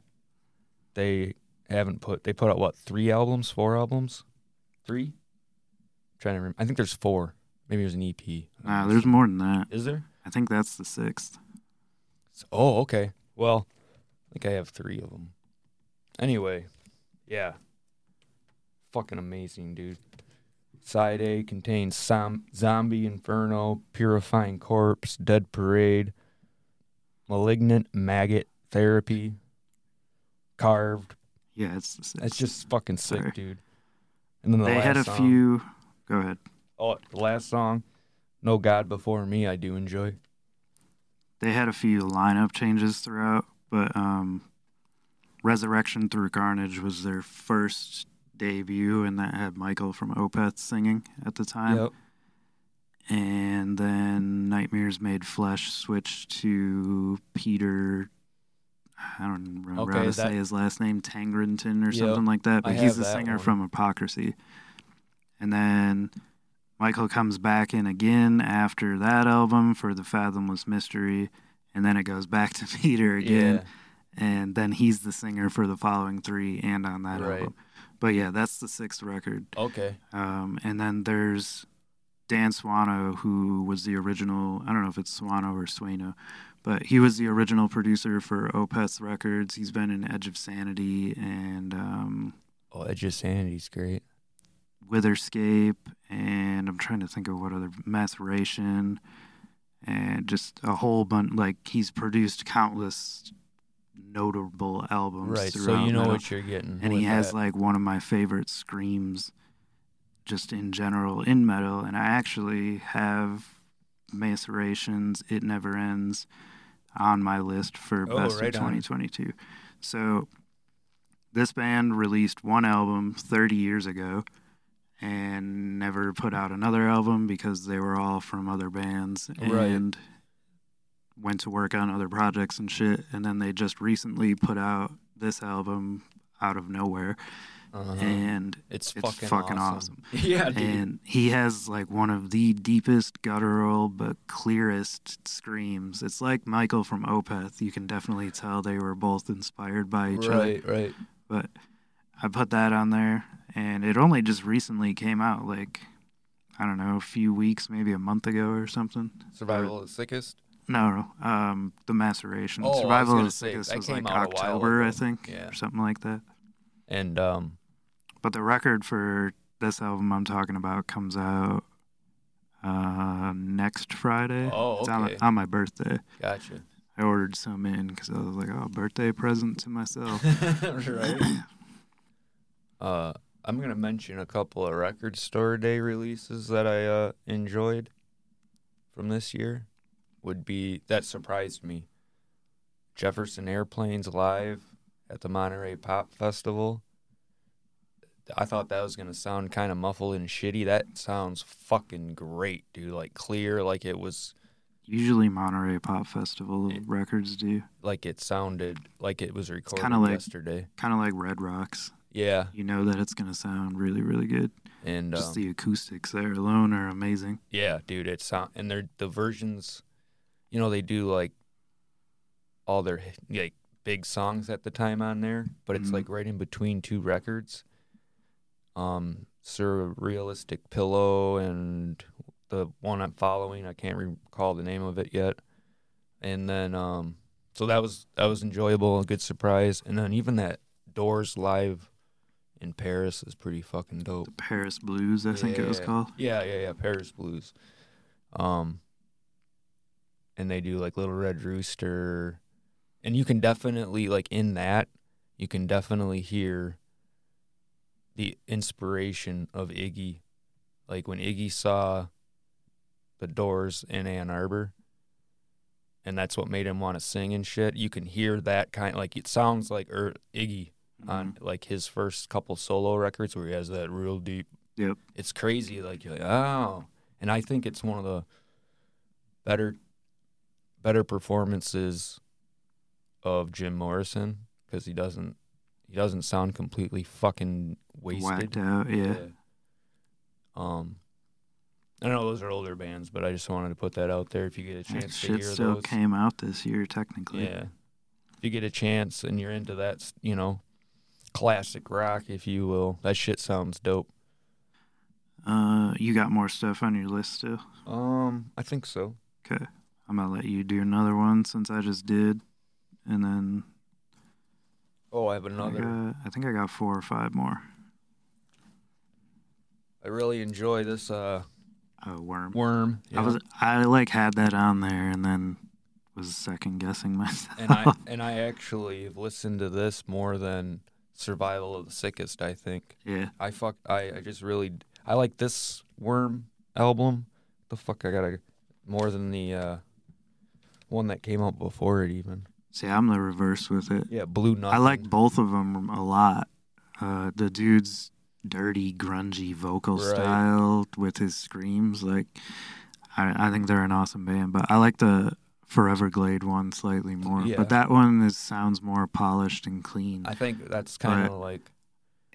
they haven't put, they put out, what, three albums, four albums? Three? I'm trying to remember. I think there's four. Maybe there's an E P. Nah, there's more than that. Is there? I think that's the sixth. Oh, okay. Well, I think I have three of them. Anyway, yeah. Fucking amazing, dude. Side A contains som- Zombie Inferno, Purifying Corpse, Dead Parade, Malignant Maggot Therapy, Carved. Yeah, it's the sixth. That's just fucking sick, Sorry. dude. And then the They last had a song. few... Go ahead. Oh, the last song, No God Before Me, I do enjoy. They had a few lineup changes throughout, but um, Resurrection Through Carnage was their first debut, and that had Michael from Opeth singing at the time. Yep. And then Nightmares Made Flesh switched to Peter, I don't remember okay, how to that... say his last name, Tangrenton or yep. something like that, but I he's the singer one. from Hypocrisy. And then... Michael comes back in again after that album for The Fathomless Mystery, and then it goes back to Peter again, yeah. and then he's the singer for the following three and on that right. album. But yeah, that's the sixth record. Okay. Um, and then there's Dan Swano, who was the original, I don't know if it's Swano or Swano, but he was the original producer for Opeth Records. He's been in Edge of Sanity and... Um, oh, Edge of Sanity's great. Witherscape, and I'm trying to think of what other, Maceration, and just a whole bunch, like, he's produced countless notable albums. Right, so you know metal. What you're getting. And he has, that. like, one of my favorite screams just in general in metal, and I actually have Maceration's It Never Ends on my list for oh, Best right of twenty twenty-two. On. So this band released one album thirty years ago, and never put out another album because they were all from other bands and right. went to work on other projects and shit. And then they just recently put out this album out of nowhere. uh-huh. and it's, it's fucking, fucking awesome. awesome. Yeah, dude. And he has like one of the deepest guttural but clearest screams. It's like Michael from Opeth. You can definitely tell they were both inspired by each right, other. Right, right. But I put that on there, and it only just recently came out, like, I don't know, a few weeks, maybe a month ago or something. Survival or, of the Sickest? No, um, the Maceration. Oh, Survival of the Sickest was like October, I think, yeah. or something like that. And um, But the record for this album I'm talking about comes out uh, next Friday. Oh, okay. It's on, on my birthday. Gotcha. I ordered some in because I was like, oh, birthday present to myself. Right. Uh, I'm going to mention a couple of Record Store Day releases that I uh, enjoyed from this year. Would be, that surprised me, Jefferson Airplane's live at the Monterey Pop Festival. I thought that was going to sound kind of muffled and shitty. That sounds fucking great, dude. Like clear, like it was. Usually Monterey Pop Festival it, records do. Like it sounded like it was recorded like, yesterday. Kind of like Red Rocks. Yeah. You know that it's going to sound really, really good. And Just um, the acoustics there alone are amazing. Yeah, dude. It sound, and they're, the versions, you know, they do like all their like big songs at the time on there, but it's mm-hmm. like right in between two records. Um, Surrealistic Pillow and the one I'm following, I can't recall the name of it yet. And then, um, so that was that was enjoyable, a good surprise. And then even that Doors live in Paris is pretty fucking dope. The Paris Blues, I yeah, think it was yeah. called. Yeah, yeah, yeah, Paris Blues. Um. And they do, like, Little Red Rooster. And you can definitely, like, in that, you can definitely hear the inspiration of Iggy. Like, when Iggy saw the Doors in Ann Arbor, and that's what made him want to sing and shit, you can hear that kind of, like, it sounds like er, Iggy mm-hmm. on, like, his first couple solo records where he has that real deep. Yep. It's crazy. Like, you're like, oh. And I think it's one of the better... better performances of Jim Morrison, because he doesn't he doesn't sound completely fucking wasted. Whacked out, yeah. yeah. Um, I know those are older bands, but I just wanted to put that out there. If you get a chance that to hear those, shit still came out this year, technically. Yeah. If you get a chance and you're into that, you know, classic rock, if you will, that shit sounds dope. Uh, you got more stuff on your list still? Um, I think so. Okay. I'm going to let you do another one since I just did, and then... Oh, I have another. I, got, I think I got four or five more. I really enjoy this uh, uh, worm. Worm. Yeah. I was I like had that on there and then was second-guessing myself. And I, and I actually have listened to this more than Survival of the Sickest, I think. Yeah. I fuck. I, I just really... I like this Worm album. The fuck I got to... More than the... Uh, one that came out before it even. See, I'm the reverse with it. Yeah, Blue Nothing. I like both of them a lot. Uh, the dude's dirty, grungy vocal right. style with his screams, like, I, I think they're an awesome band. But I like the Forever Glade one slightly more. Yeah. But that one is, sounds more polished and clean. I think that's kind of like...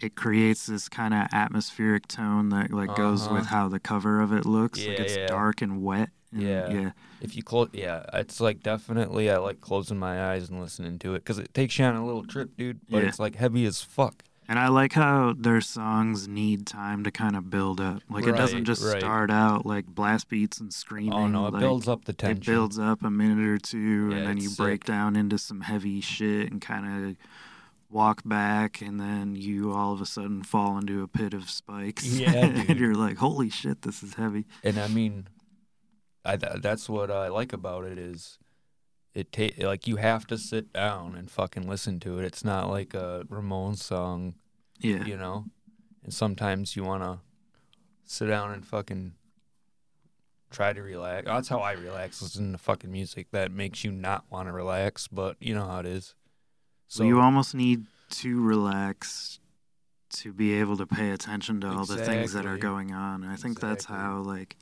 It creates this kind of atmospheric tone that like uh-huh. goes with how the cover of it looks. Yeah, like it's yeah. dark and wet. And, yeah. yeah. If you close, yeah, it's like definitely I like closing my eyes and listening to it because it takes you on a little trip, dude. But yeah. it's like heavy as fuck. And I like how their songs need time to kind of build up. Like right, it doesn't just right. start out like blast beats and screaming. Oh no, it like, builds up the tension. It builds up a minute or two, yeah, and then you sick. break down into some heavy shit and kind of. Walk back, and then you all of a sudden fall into a pit of spikes. Yeah, dude. And you're like, holy shit, this is heavy. And I mean, I th- that's what I like about it is it ta- like you have to sit down and fucking listen to it. It's not like a Ramones song, yeah. you know? And sometimes you want to sit down and fucking try to relax. That's how I relax, listening to fucking music that makes you not want to relax, but you know how it is. So you almost need to relax to be able to pay attention to all exactly. the things that are going on. And I think exactly. that's how like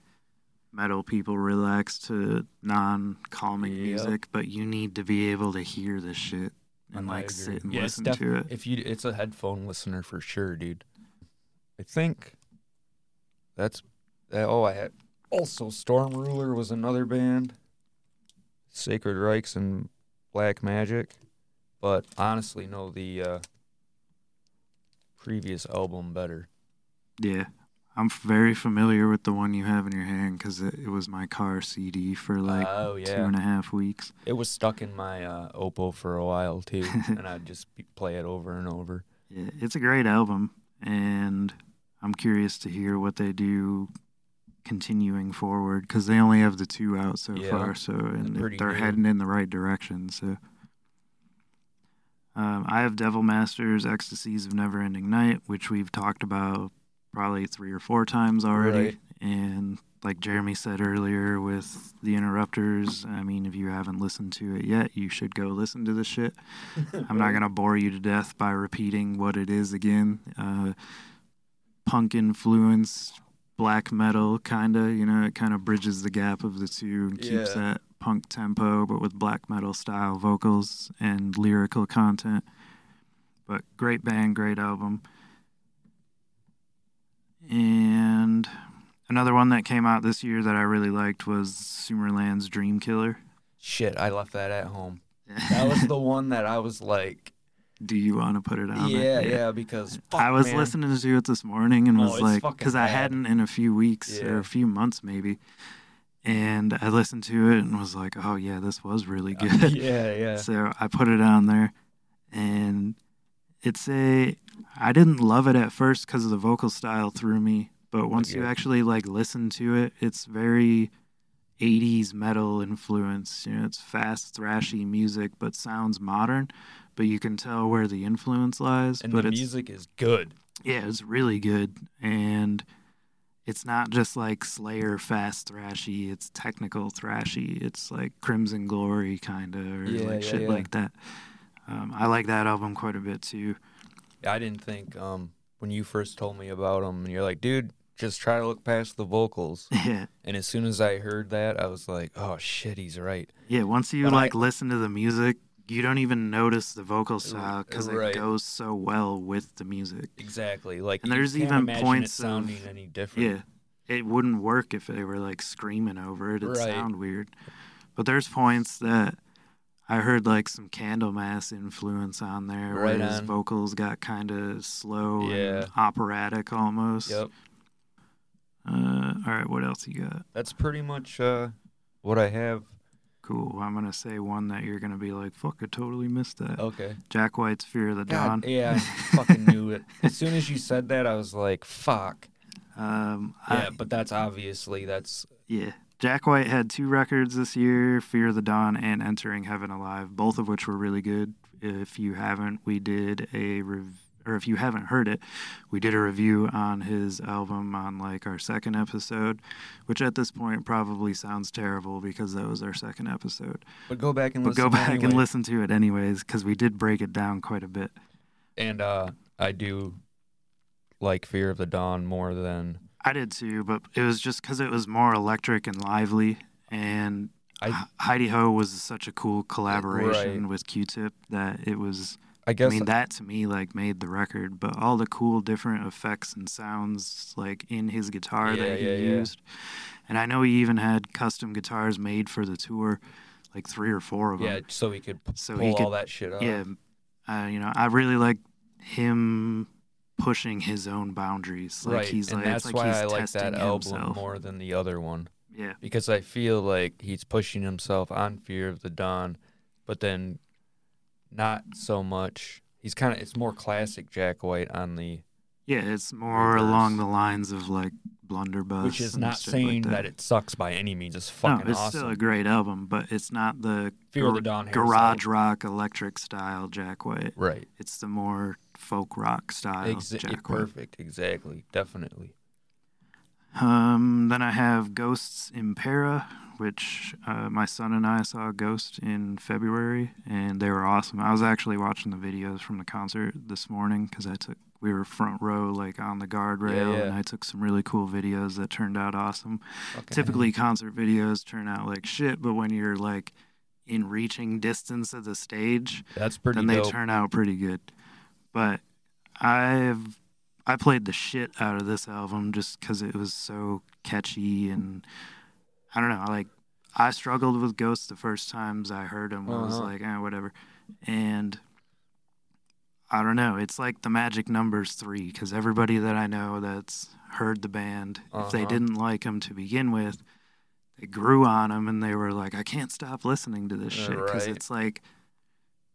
metal people relax to non-calming yep. music, but you need to be able to hear this shit and like sit and yeah, listen def- to it. If you, it's a headphone listener for sure, dude. I think that's that, oh I had also Storm Ruler was another band, Sacred Rikes and Black Magic, but honestly know the uh, previous album better. Yeah, I'm very familiar with the one you have in your hand because it, it was my car C D for like oh, yeah. two and a half weeks. It was stuck in my uh, Oppo for a while too, and I'd just play it over and over. Yeah, it's a great album, and I'm curious to hear what they do continuing forward because they only have the two out so yeah, far, so and they're, they're heading in the right direction. So um, I have Devil Masters, Ecstasies of Never-Ending Night, which we've talked about probably three or four times already. Right. And like Jeremy said earlier with The Interrupters, I mean, if you haven't listened to it yet, you should go listen to this shit. I'm not going to bore you to death by repeating what it is again. Uh, punk influence, black metal, kind of, you know, it kind of bridges the gap of the two and keeps yeah. that punk tempo, but with black metal style vocals and lyrical content. But great band, great album. And another one that came out this year that I really liked was Sumerland's Dream Killer. Shit, I left that at home. That was the one that I was like... Do you want to put it on? Yeah, it? yeah, because... Fuck, I was man. listening to it this morning and oh, was like... Because I hadn't in a few weeks yeah. or a few months maybe. And I listened to it and was like, oh yeah, this was really good. Uh, yeah, yeah. So I put it on there and... It's a, I didn't love it at first because the vocal style threw me, but once okay. you actually like listen to it, it's very eighties metal influence. You know, it's fast, thrashy music, but sounds modern, but you can tell where the influence lies. And but the music is good. Yeah, it's really good. And it's not just like Slayer fast thrashy, it's technical thrashy. It's like Crimson Glory kind of, or yeah, like yeah, shit yeah. like that. Um, I like that album quite a bit, too. I didn't think um, when you first told me about them, and you're like, dude, just try to look past the vocals. Yeah. And as soon as I heard that, I was like, oh, shit, he's right. Yeah, once you, but like, I, listen to the music, you don't even notice the vocal style because right. it goes so well with the music. Exactly. Like, and there's even points it sounding of, any different. Yeah. It wouldn't work if they were, like, screaming over it. It'd right. sound weird. But there's points that... I heard like some Candlemass influence on there, right where his on. vocals got kind of slow yeah. and operatic almost. Yep. Uh, all right, what else you got? That's pretty much uh, what I have. Cool. I'm gonna say one that you're gonna be like, "Fuck, I totally missed that." Okay. Jack White's Fear of the God, Dawn. Yeah, I fucking knew it. As soon as you said that, I was like, "Fuck." Um, yeah, I, but that's obviously that's. Yeah. Jack White had two records this year, Fear of the Dawn and Entering Heaven Alive, both of which were really good. If you haven't, we did a rev- or if you haven't heard it, we did a review on his album on like our second episode, which at this point probably sounds terrible because that was our second episode. But go back and but listen go back anyway. and listen to it anyways because we did break it down quite a bit. And uh, I do like Fear of the Dawn more than. I did too, but it was just because it was more electric and lively, and I, Heidi Ho was such a cool collaboration right. with Q-Tip that it was, I guess, I mean, that to me, like, made the record, but all the cool different effects and sounds, like, in his guitar yeah, that he yeah, used, yeah. and I know he even had custom guitars made for the tour, like, three or four of yeah, them. Yeah, so he could so pull he could, all that shit up. Yeah, uh, you know, I really like him... pushing his own boundaries. Like right, he's, and like, that's like why he's I like that album himself. More than the other one. Yeah. Because I feel like he's pushing himself on Fear of the Dawn, but then not so much. He's kind of, it's more classic Jack White on the... Yeah, it's more reverse. Along the lines of, like, Blunderbuss. Which is not saying like that. that it sucks by any means. It's fucking awesome. No, it's awesome. Still a great album, but it's not the, Fear gar- of the Dawn garage rock, electric style Jack White. Right. It's the more... folk rock style Exa- Jack perfect White. Exactly definitely um then I have Ghosts Impera, which uh, my son and I saw Ghost in February and they were awesome. I was actually watching the videos from the concert this morning because I took we were front row like on the guardrail yeah, yeah. and I took some really cool videos that turned out awesome. Okay. Typically concert videos turn out like shit, but when you're like in reaching distance of the stage, that's pretty then they dope. Turn out pretty good. But I've I played the shit out of this album just because it was so catchy, and I don't know, like I struggled with Ghosts the first times I heard them. Uh-huh. I was like, eh, whatever. And I don't know, it's like the magic number's three, because everybody that I know that's heard the band, uh-huh. if they didn't like them to begin with, they grew on them and they were like, I can't stop listening to this shit, because right. it's like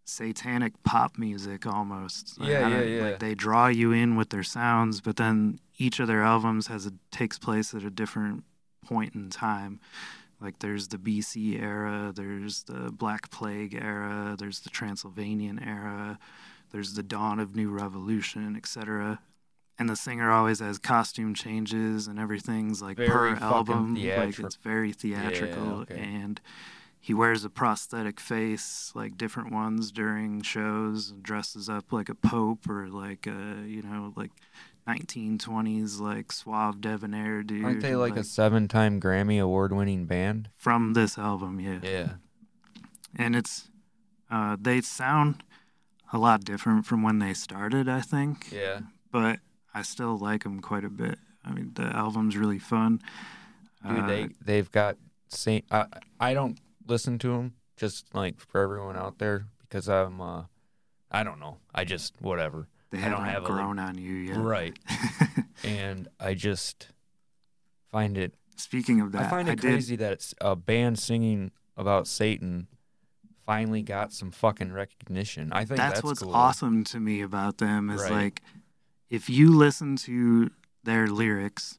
satanic pop music almost. Like, yeah, yeah, yeah. Like they draw you in with their sounds, but then each of their albums has a, takes place at a different point in time. Like there's the B C era, there's the Black Plague era, there's the Transylvanian era, there's the dawn of New Revolution, et cetera. And the singer always has costume changes and everything's like very per album. Theatric- like it's very theatrical. Yeah, okay. And he wears a prosthetic face, like different ones during shows, and dresses up like a pope or like a, you know, like nineteen twenties, like suave debonair dude. Aren't they like, like a seven-time Grammy award-winning band? From this album, yeah. Yeah. And it's, uh, they sound a lot different from when they started, I think. Yeah. But I still like them quite a bit. I mean, the album's really fun. Dude, uh, they, they've got... Same, I, I don't listen to them, just like for everyone out there, because I'm... Uh, I don't know. I just... Whatever. They haven't I don't have grown a, on you yet. Right. And I just find it... Speaking of that, I find it I crazy did, that it's a band singing about Satan... finally got some fucking recognition. I think that's, that's what's cool. awesome to me about them is right. like, if you listen to their lyrics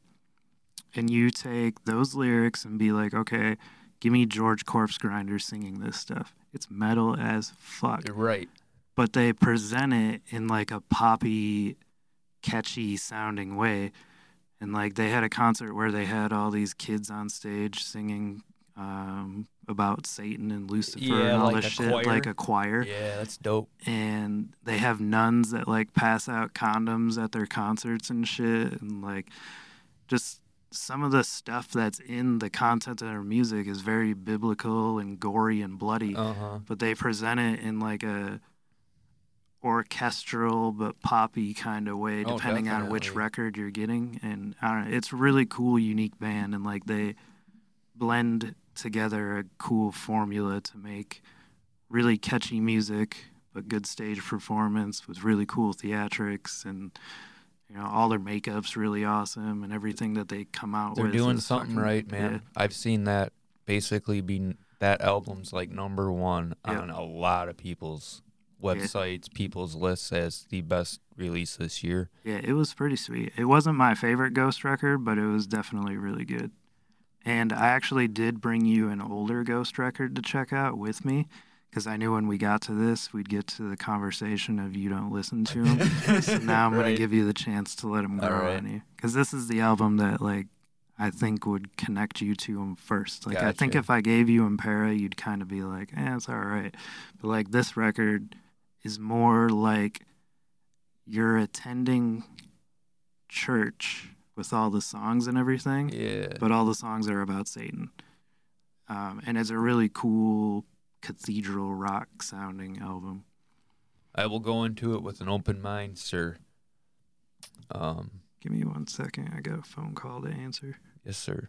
and you take those lyrics and be like, okay, give me George Corpse Grinder singing this stuff. It's metal as fuck. Right. But they present it in like a poppy, catchy sounding way. And like they had a concert where they had all these kids on stage singing um about Satan and Lucifer yeah, and all like this shit choir. Like a choir. Yeah, that's dope. And they have nuns that like pass out condoms at their concerts and shit, and like just some of the stuff that's in the content of their music is very biblical and gory and bloody. Uh-huh. But they present it in like a orchestral but poppy kind of way, depending oh, on which record you're getting. And I don't know, it's a really cool, unique band, and like they blend together a cool formula to make really catchy music, but good stage performance with really cool theatrics, and you know, all their makeup's really awesome, and everything that they come out They're with. They're doing something fucking right, man. Yeah. I've seen that basically be that album's like number one yeah. on a lot of people's websites, yeah. people's lists as the best release this year. Yeah, it was pretty sweet. It wasn't my favorite Ghost record, but it was definitely really good. And I actually did bring you an older Ghost record to check out with me, because I knew when we got to this, we'd get to the conversation of you don't listen to them. So now I'm right. going to give you the chance to let them grow right. on you. Because this is the album that, like, I think would connect you to them first. Like, gotcha. I think if I gave you Impera, you'd kind of be like, eh, it's all right. But, like, this record is more like you're attending church with all the songs and everything, yeah. but all the songs are about Satan. Um, and it's a really cool cathedral rock-sounding album. I will go into it with an open mind, sir. Um, Give me one second. I got a phone call to answer. Yes, sir.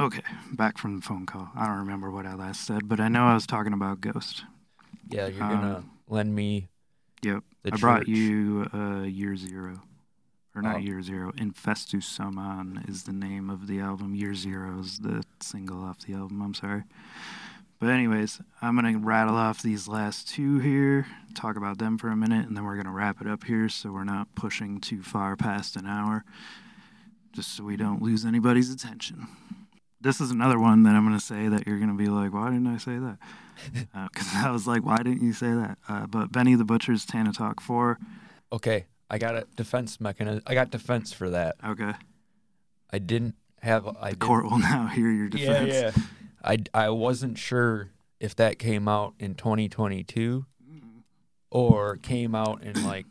Okay, back from the phone call. I don't remember what I last said, but I know I was talking about Ghost. Yeah, you're um, going to lend me Yep, I church. brought you uh, Year Zero. Or not oh. Year Zero. Infestus Saman is the name of the album. Year Zero is the single off the album. I'm sorry. But anyways, I'm going to rattle off these last two here, talk about them for a minute, and then we're going to wrap it up here so we're not pushing too far past an hour, just so we don't lose anybody's attention. This is another one that I'm going to say that you're going to be like, why didn't I say that? Because uh, I was like, why didn't you say that? Uh, but Benny the Butcher's Tanatalk four. Okay. I got a defense mechanism. I got defense for that. Okay. I didn't have. I the court will now hear your defense. Yeah, yeah. I, I wasn't sure if that came out in twenty twenty-two or came out in like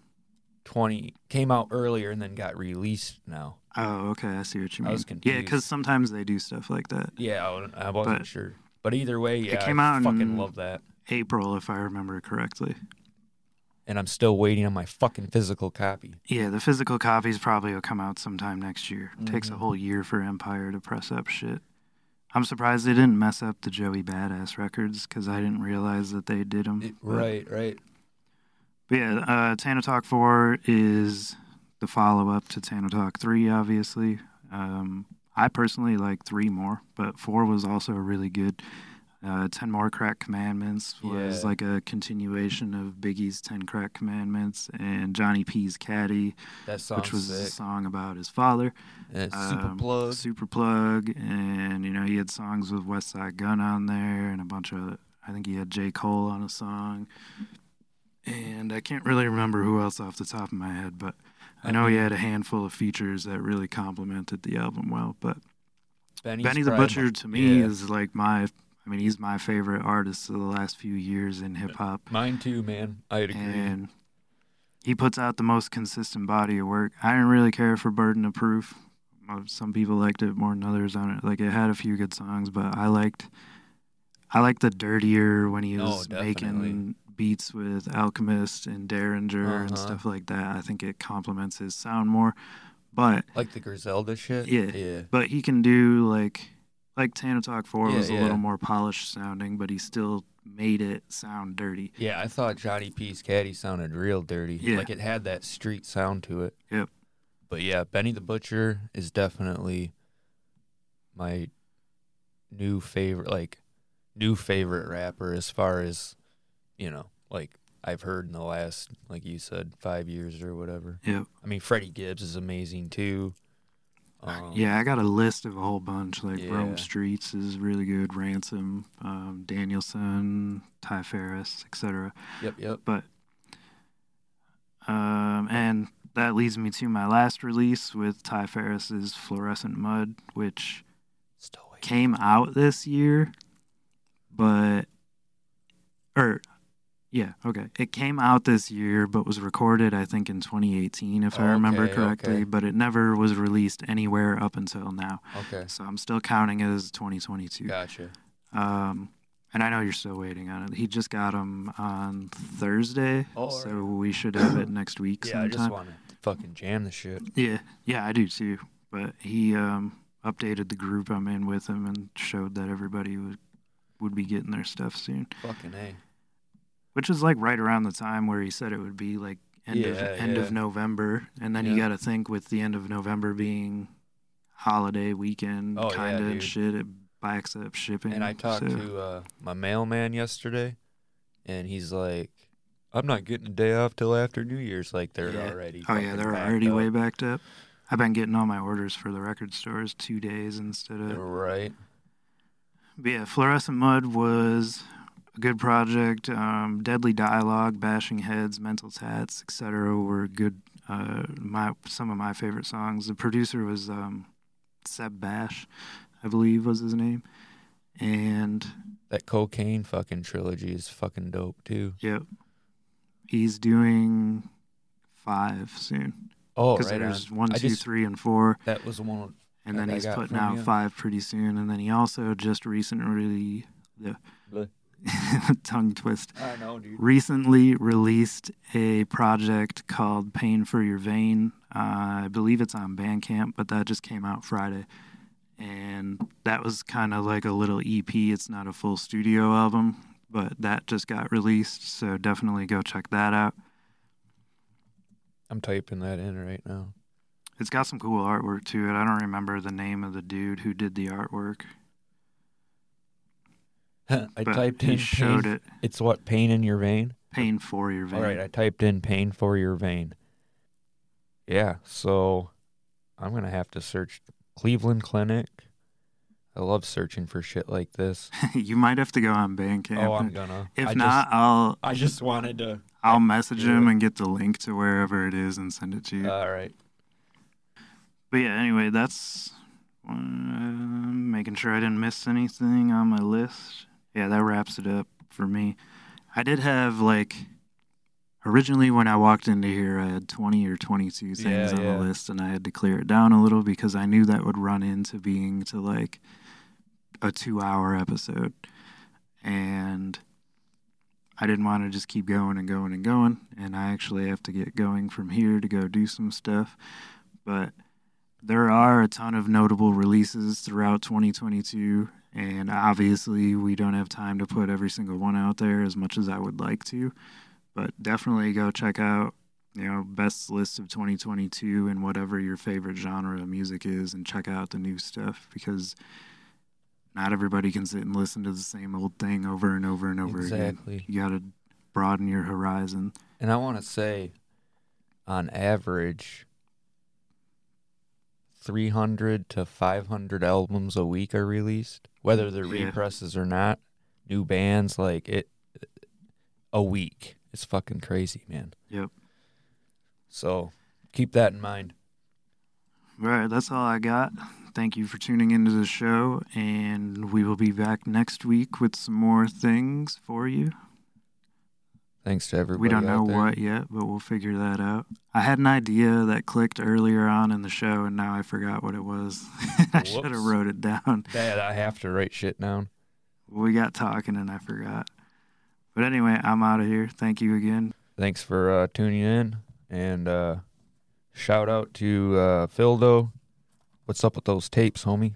twenty came out earlier and then got released now. Oh, okay. I see what you mean. I was confused. Yeah, because sometimes they do stuff like that. Yeah, I, I wasn't but sure. But either way, yeah, it came I out fucking in love that. April, if I remember correctly. And I'm still waiting on my fucking physical copy. Yeah, the physical copies probably will come out sometime next year. Mm-hmm. It takes a whole year for Empire to press up shit. I'm surprised they didn't mess up the Joey Badass records, because I didn't realize that they did them. It, but, right, right. But yeah, uh, Tano Talk four is the follow-up to Tano Talk three, obviously. Um, I personally like three more, but four was also really good. Uh, ten More Crack Commandments was yeah. like a continuation of Biggie's Ten Crack Commandments and Johnny P's Caddy, that which was sick. A song about his father. And um, Superplug. Superplug. And, you know, he had songs with West Side Gun on there and a bunch of, I think he had J. Cole on a song. And I can't really remember who else off the top of my head, but I know he had a handful of features that really complemented the album well. But Benny's Benny the Butcher, my, to me, yeah. is like my... I mean, he's my favorite artist of the last few years in hip-hop. Mine too, man. I'd agree. And he puts out the most consistent body of work. I didn't really care for Burden of Proof. Some people liked it more than others. On it. Like, it had a few good songs, but I liked I liked the dirtier when he was oh, making beats with Alchemist and Derringer uh-huh. and stuff like that. I think it complements his sound more. But like the Griselda shit? Yeah. yeah. But he can do, like... Like Tano Talk four yeah, was a yeah. little more polished sounding, but he still made it sound dirty. Yeah, I thought Johnny P's Caddy sounded real dirty. Yeah. Like it had that street sound to it. Yep. But yeah, Benny the Butcher is definitely my new favorite, like new favorite rapper as far as, you know, like I've heard in the last, like you said, five years or whatever. Yep. I mean, Freddie Gibbs is amazing too. Um, yeah, I got a list of a whole bunch. Like, yeah. Rome Streets is really good, Ransom, um, Danielson, Ty Ferris, et cetera. Yep, yep. But, um, and that leads me to my last release with Ty Ferris's Fluorescent Mud, which came out this year, but, or, yeah, okay. It came out this year, but was recorded, I think, in twenty eighteen, if oh, I remember okay, correctly. Okay. But it never was released anywhere up until now. Okay. So I'm still counting it as twenty twenty-two. Gotcha. Um, and I know you're still waiting on it. He just got them on Thursday, oh, so right. we should have it next week yeah, sometime. Yeah, I just want to fucking jam the shit. Yeah, yeah, I do too. But he um, updated the group I'm in with him and showed that everybody would, would be getting their stuff soon. Fucking A. Which was like right around the time where he said it would be like end yeah, of end yeah. of November, and then yeah. you got to think with the end of November being holiday weekend oh, kind of yeah, shit, it backs up shipping. And I talked so. to uh, my mailman yesterday, and he's like, "I'm not getting a day off till after New Year's." Like they're yeah. already. Oh yeah, they're already up. way backed up. I've been getting all my orders for the record stores two days instead of right. But yeah, Fluorescent Mud was. A good project. Um, Deadly Dialogue, Bashing Heads, Mental Tats, et cetera were good. Uh, my some of my favorite songs. The producer was um, Seb Bash, I believe was his name. And that Cocaine fucking trilogy is fucking dope too. Yep. He's doing five soon. Oh, right. Because there's on. one, I two, just, three, and four. That was the one. And then he's putting out you. five pretty soon. And then he also just recently. The, really? Tongue twist. I know, dude. Recently released a project called Pain for Your Vein. Uh, I believe it's on Bandcamp, but that just came out Friday. And that was kind of like a little E P. It's not a full studio album, but that just got released. So definitely go check that out. I'm typing that in right now. It's got some cool artwork to it. I don't remember the name of the dude who did the artwork. I but typed in showed pain, it. It's what, Pain in Your Vein? Pain for Your Vein. All right, I typed in Pain for Your Vein. Yeah, so I'm going to have to search Cleveland Clinic. I love searching for shit like this. You might have to go on Bandcamp. Oh, I'm going to. If I not, just, I'll... I just wanted to... I'll message him it. and get the link to wherever it is and send it to you. All right. But yeah, anyway, that's... Uh, making sure I didn't miss anything on my list. Yeah, that wraps it up for me. I did have, like, originally when I walked into here, I had twenty or twenty-two things yeah, on yeah. the list, and I had to clear it down a little because I knew that would run into being to, like, a two-hour episode, and I didn't want to just keep going and going and going, and I actually have to get going from here to go do some stuff. But there are a ton of notable releases throughout twenty twenty-two, and obviously we don't have time to put every single one out there as much as I would like to, but definitely go check out, you know, best list of twenty twenty-two and whatever your favorite genre of music is, and check out the new stuff, because not everybody can sit and listen to the same old thing over and over and over exactly. again. Exactly. You got to broaden your horizon. And I want to say, on average, three hundred to five hundred albums a week are released, whether they're yeah. represses or not. New bands, like it, a week. It's fucking crazy, man. Yep. So keep that in mind. All right, that's all I got. Thank you for tuning into the show, and we will be back next week with some more things for you. Thanks to everybody. We don't know what yet, but we'll figure that out. I had an idea that clicked earlier on in the show, and now I forgot what it was. I should have wrote it down. Dad, I have to write shit down. We got talking, and I forgot. But anyway, I'm out of here. Thank you again. Thanks for uh, tuning in, and uh, shout out to uh, Phildo. What's up with those tapes, homie?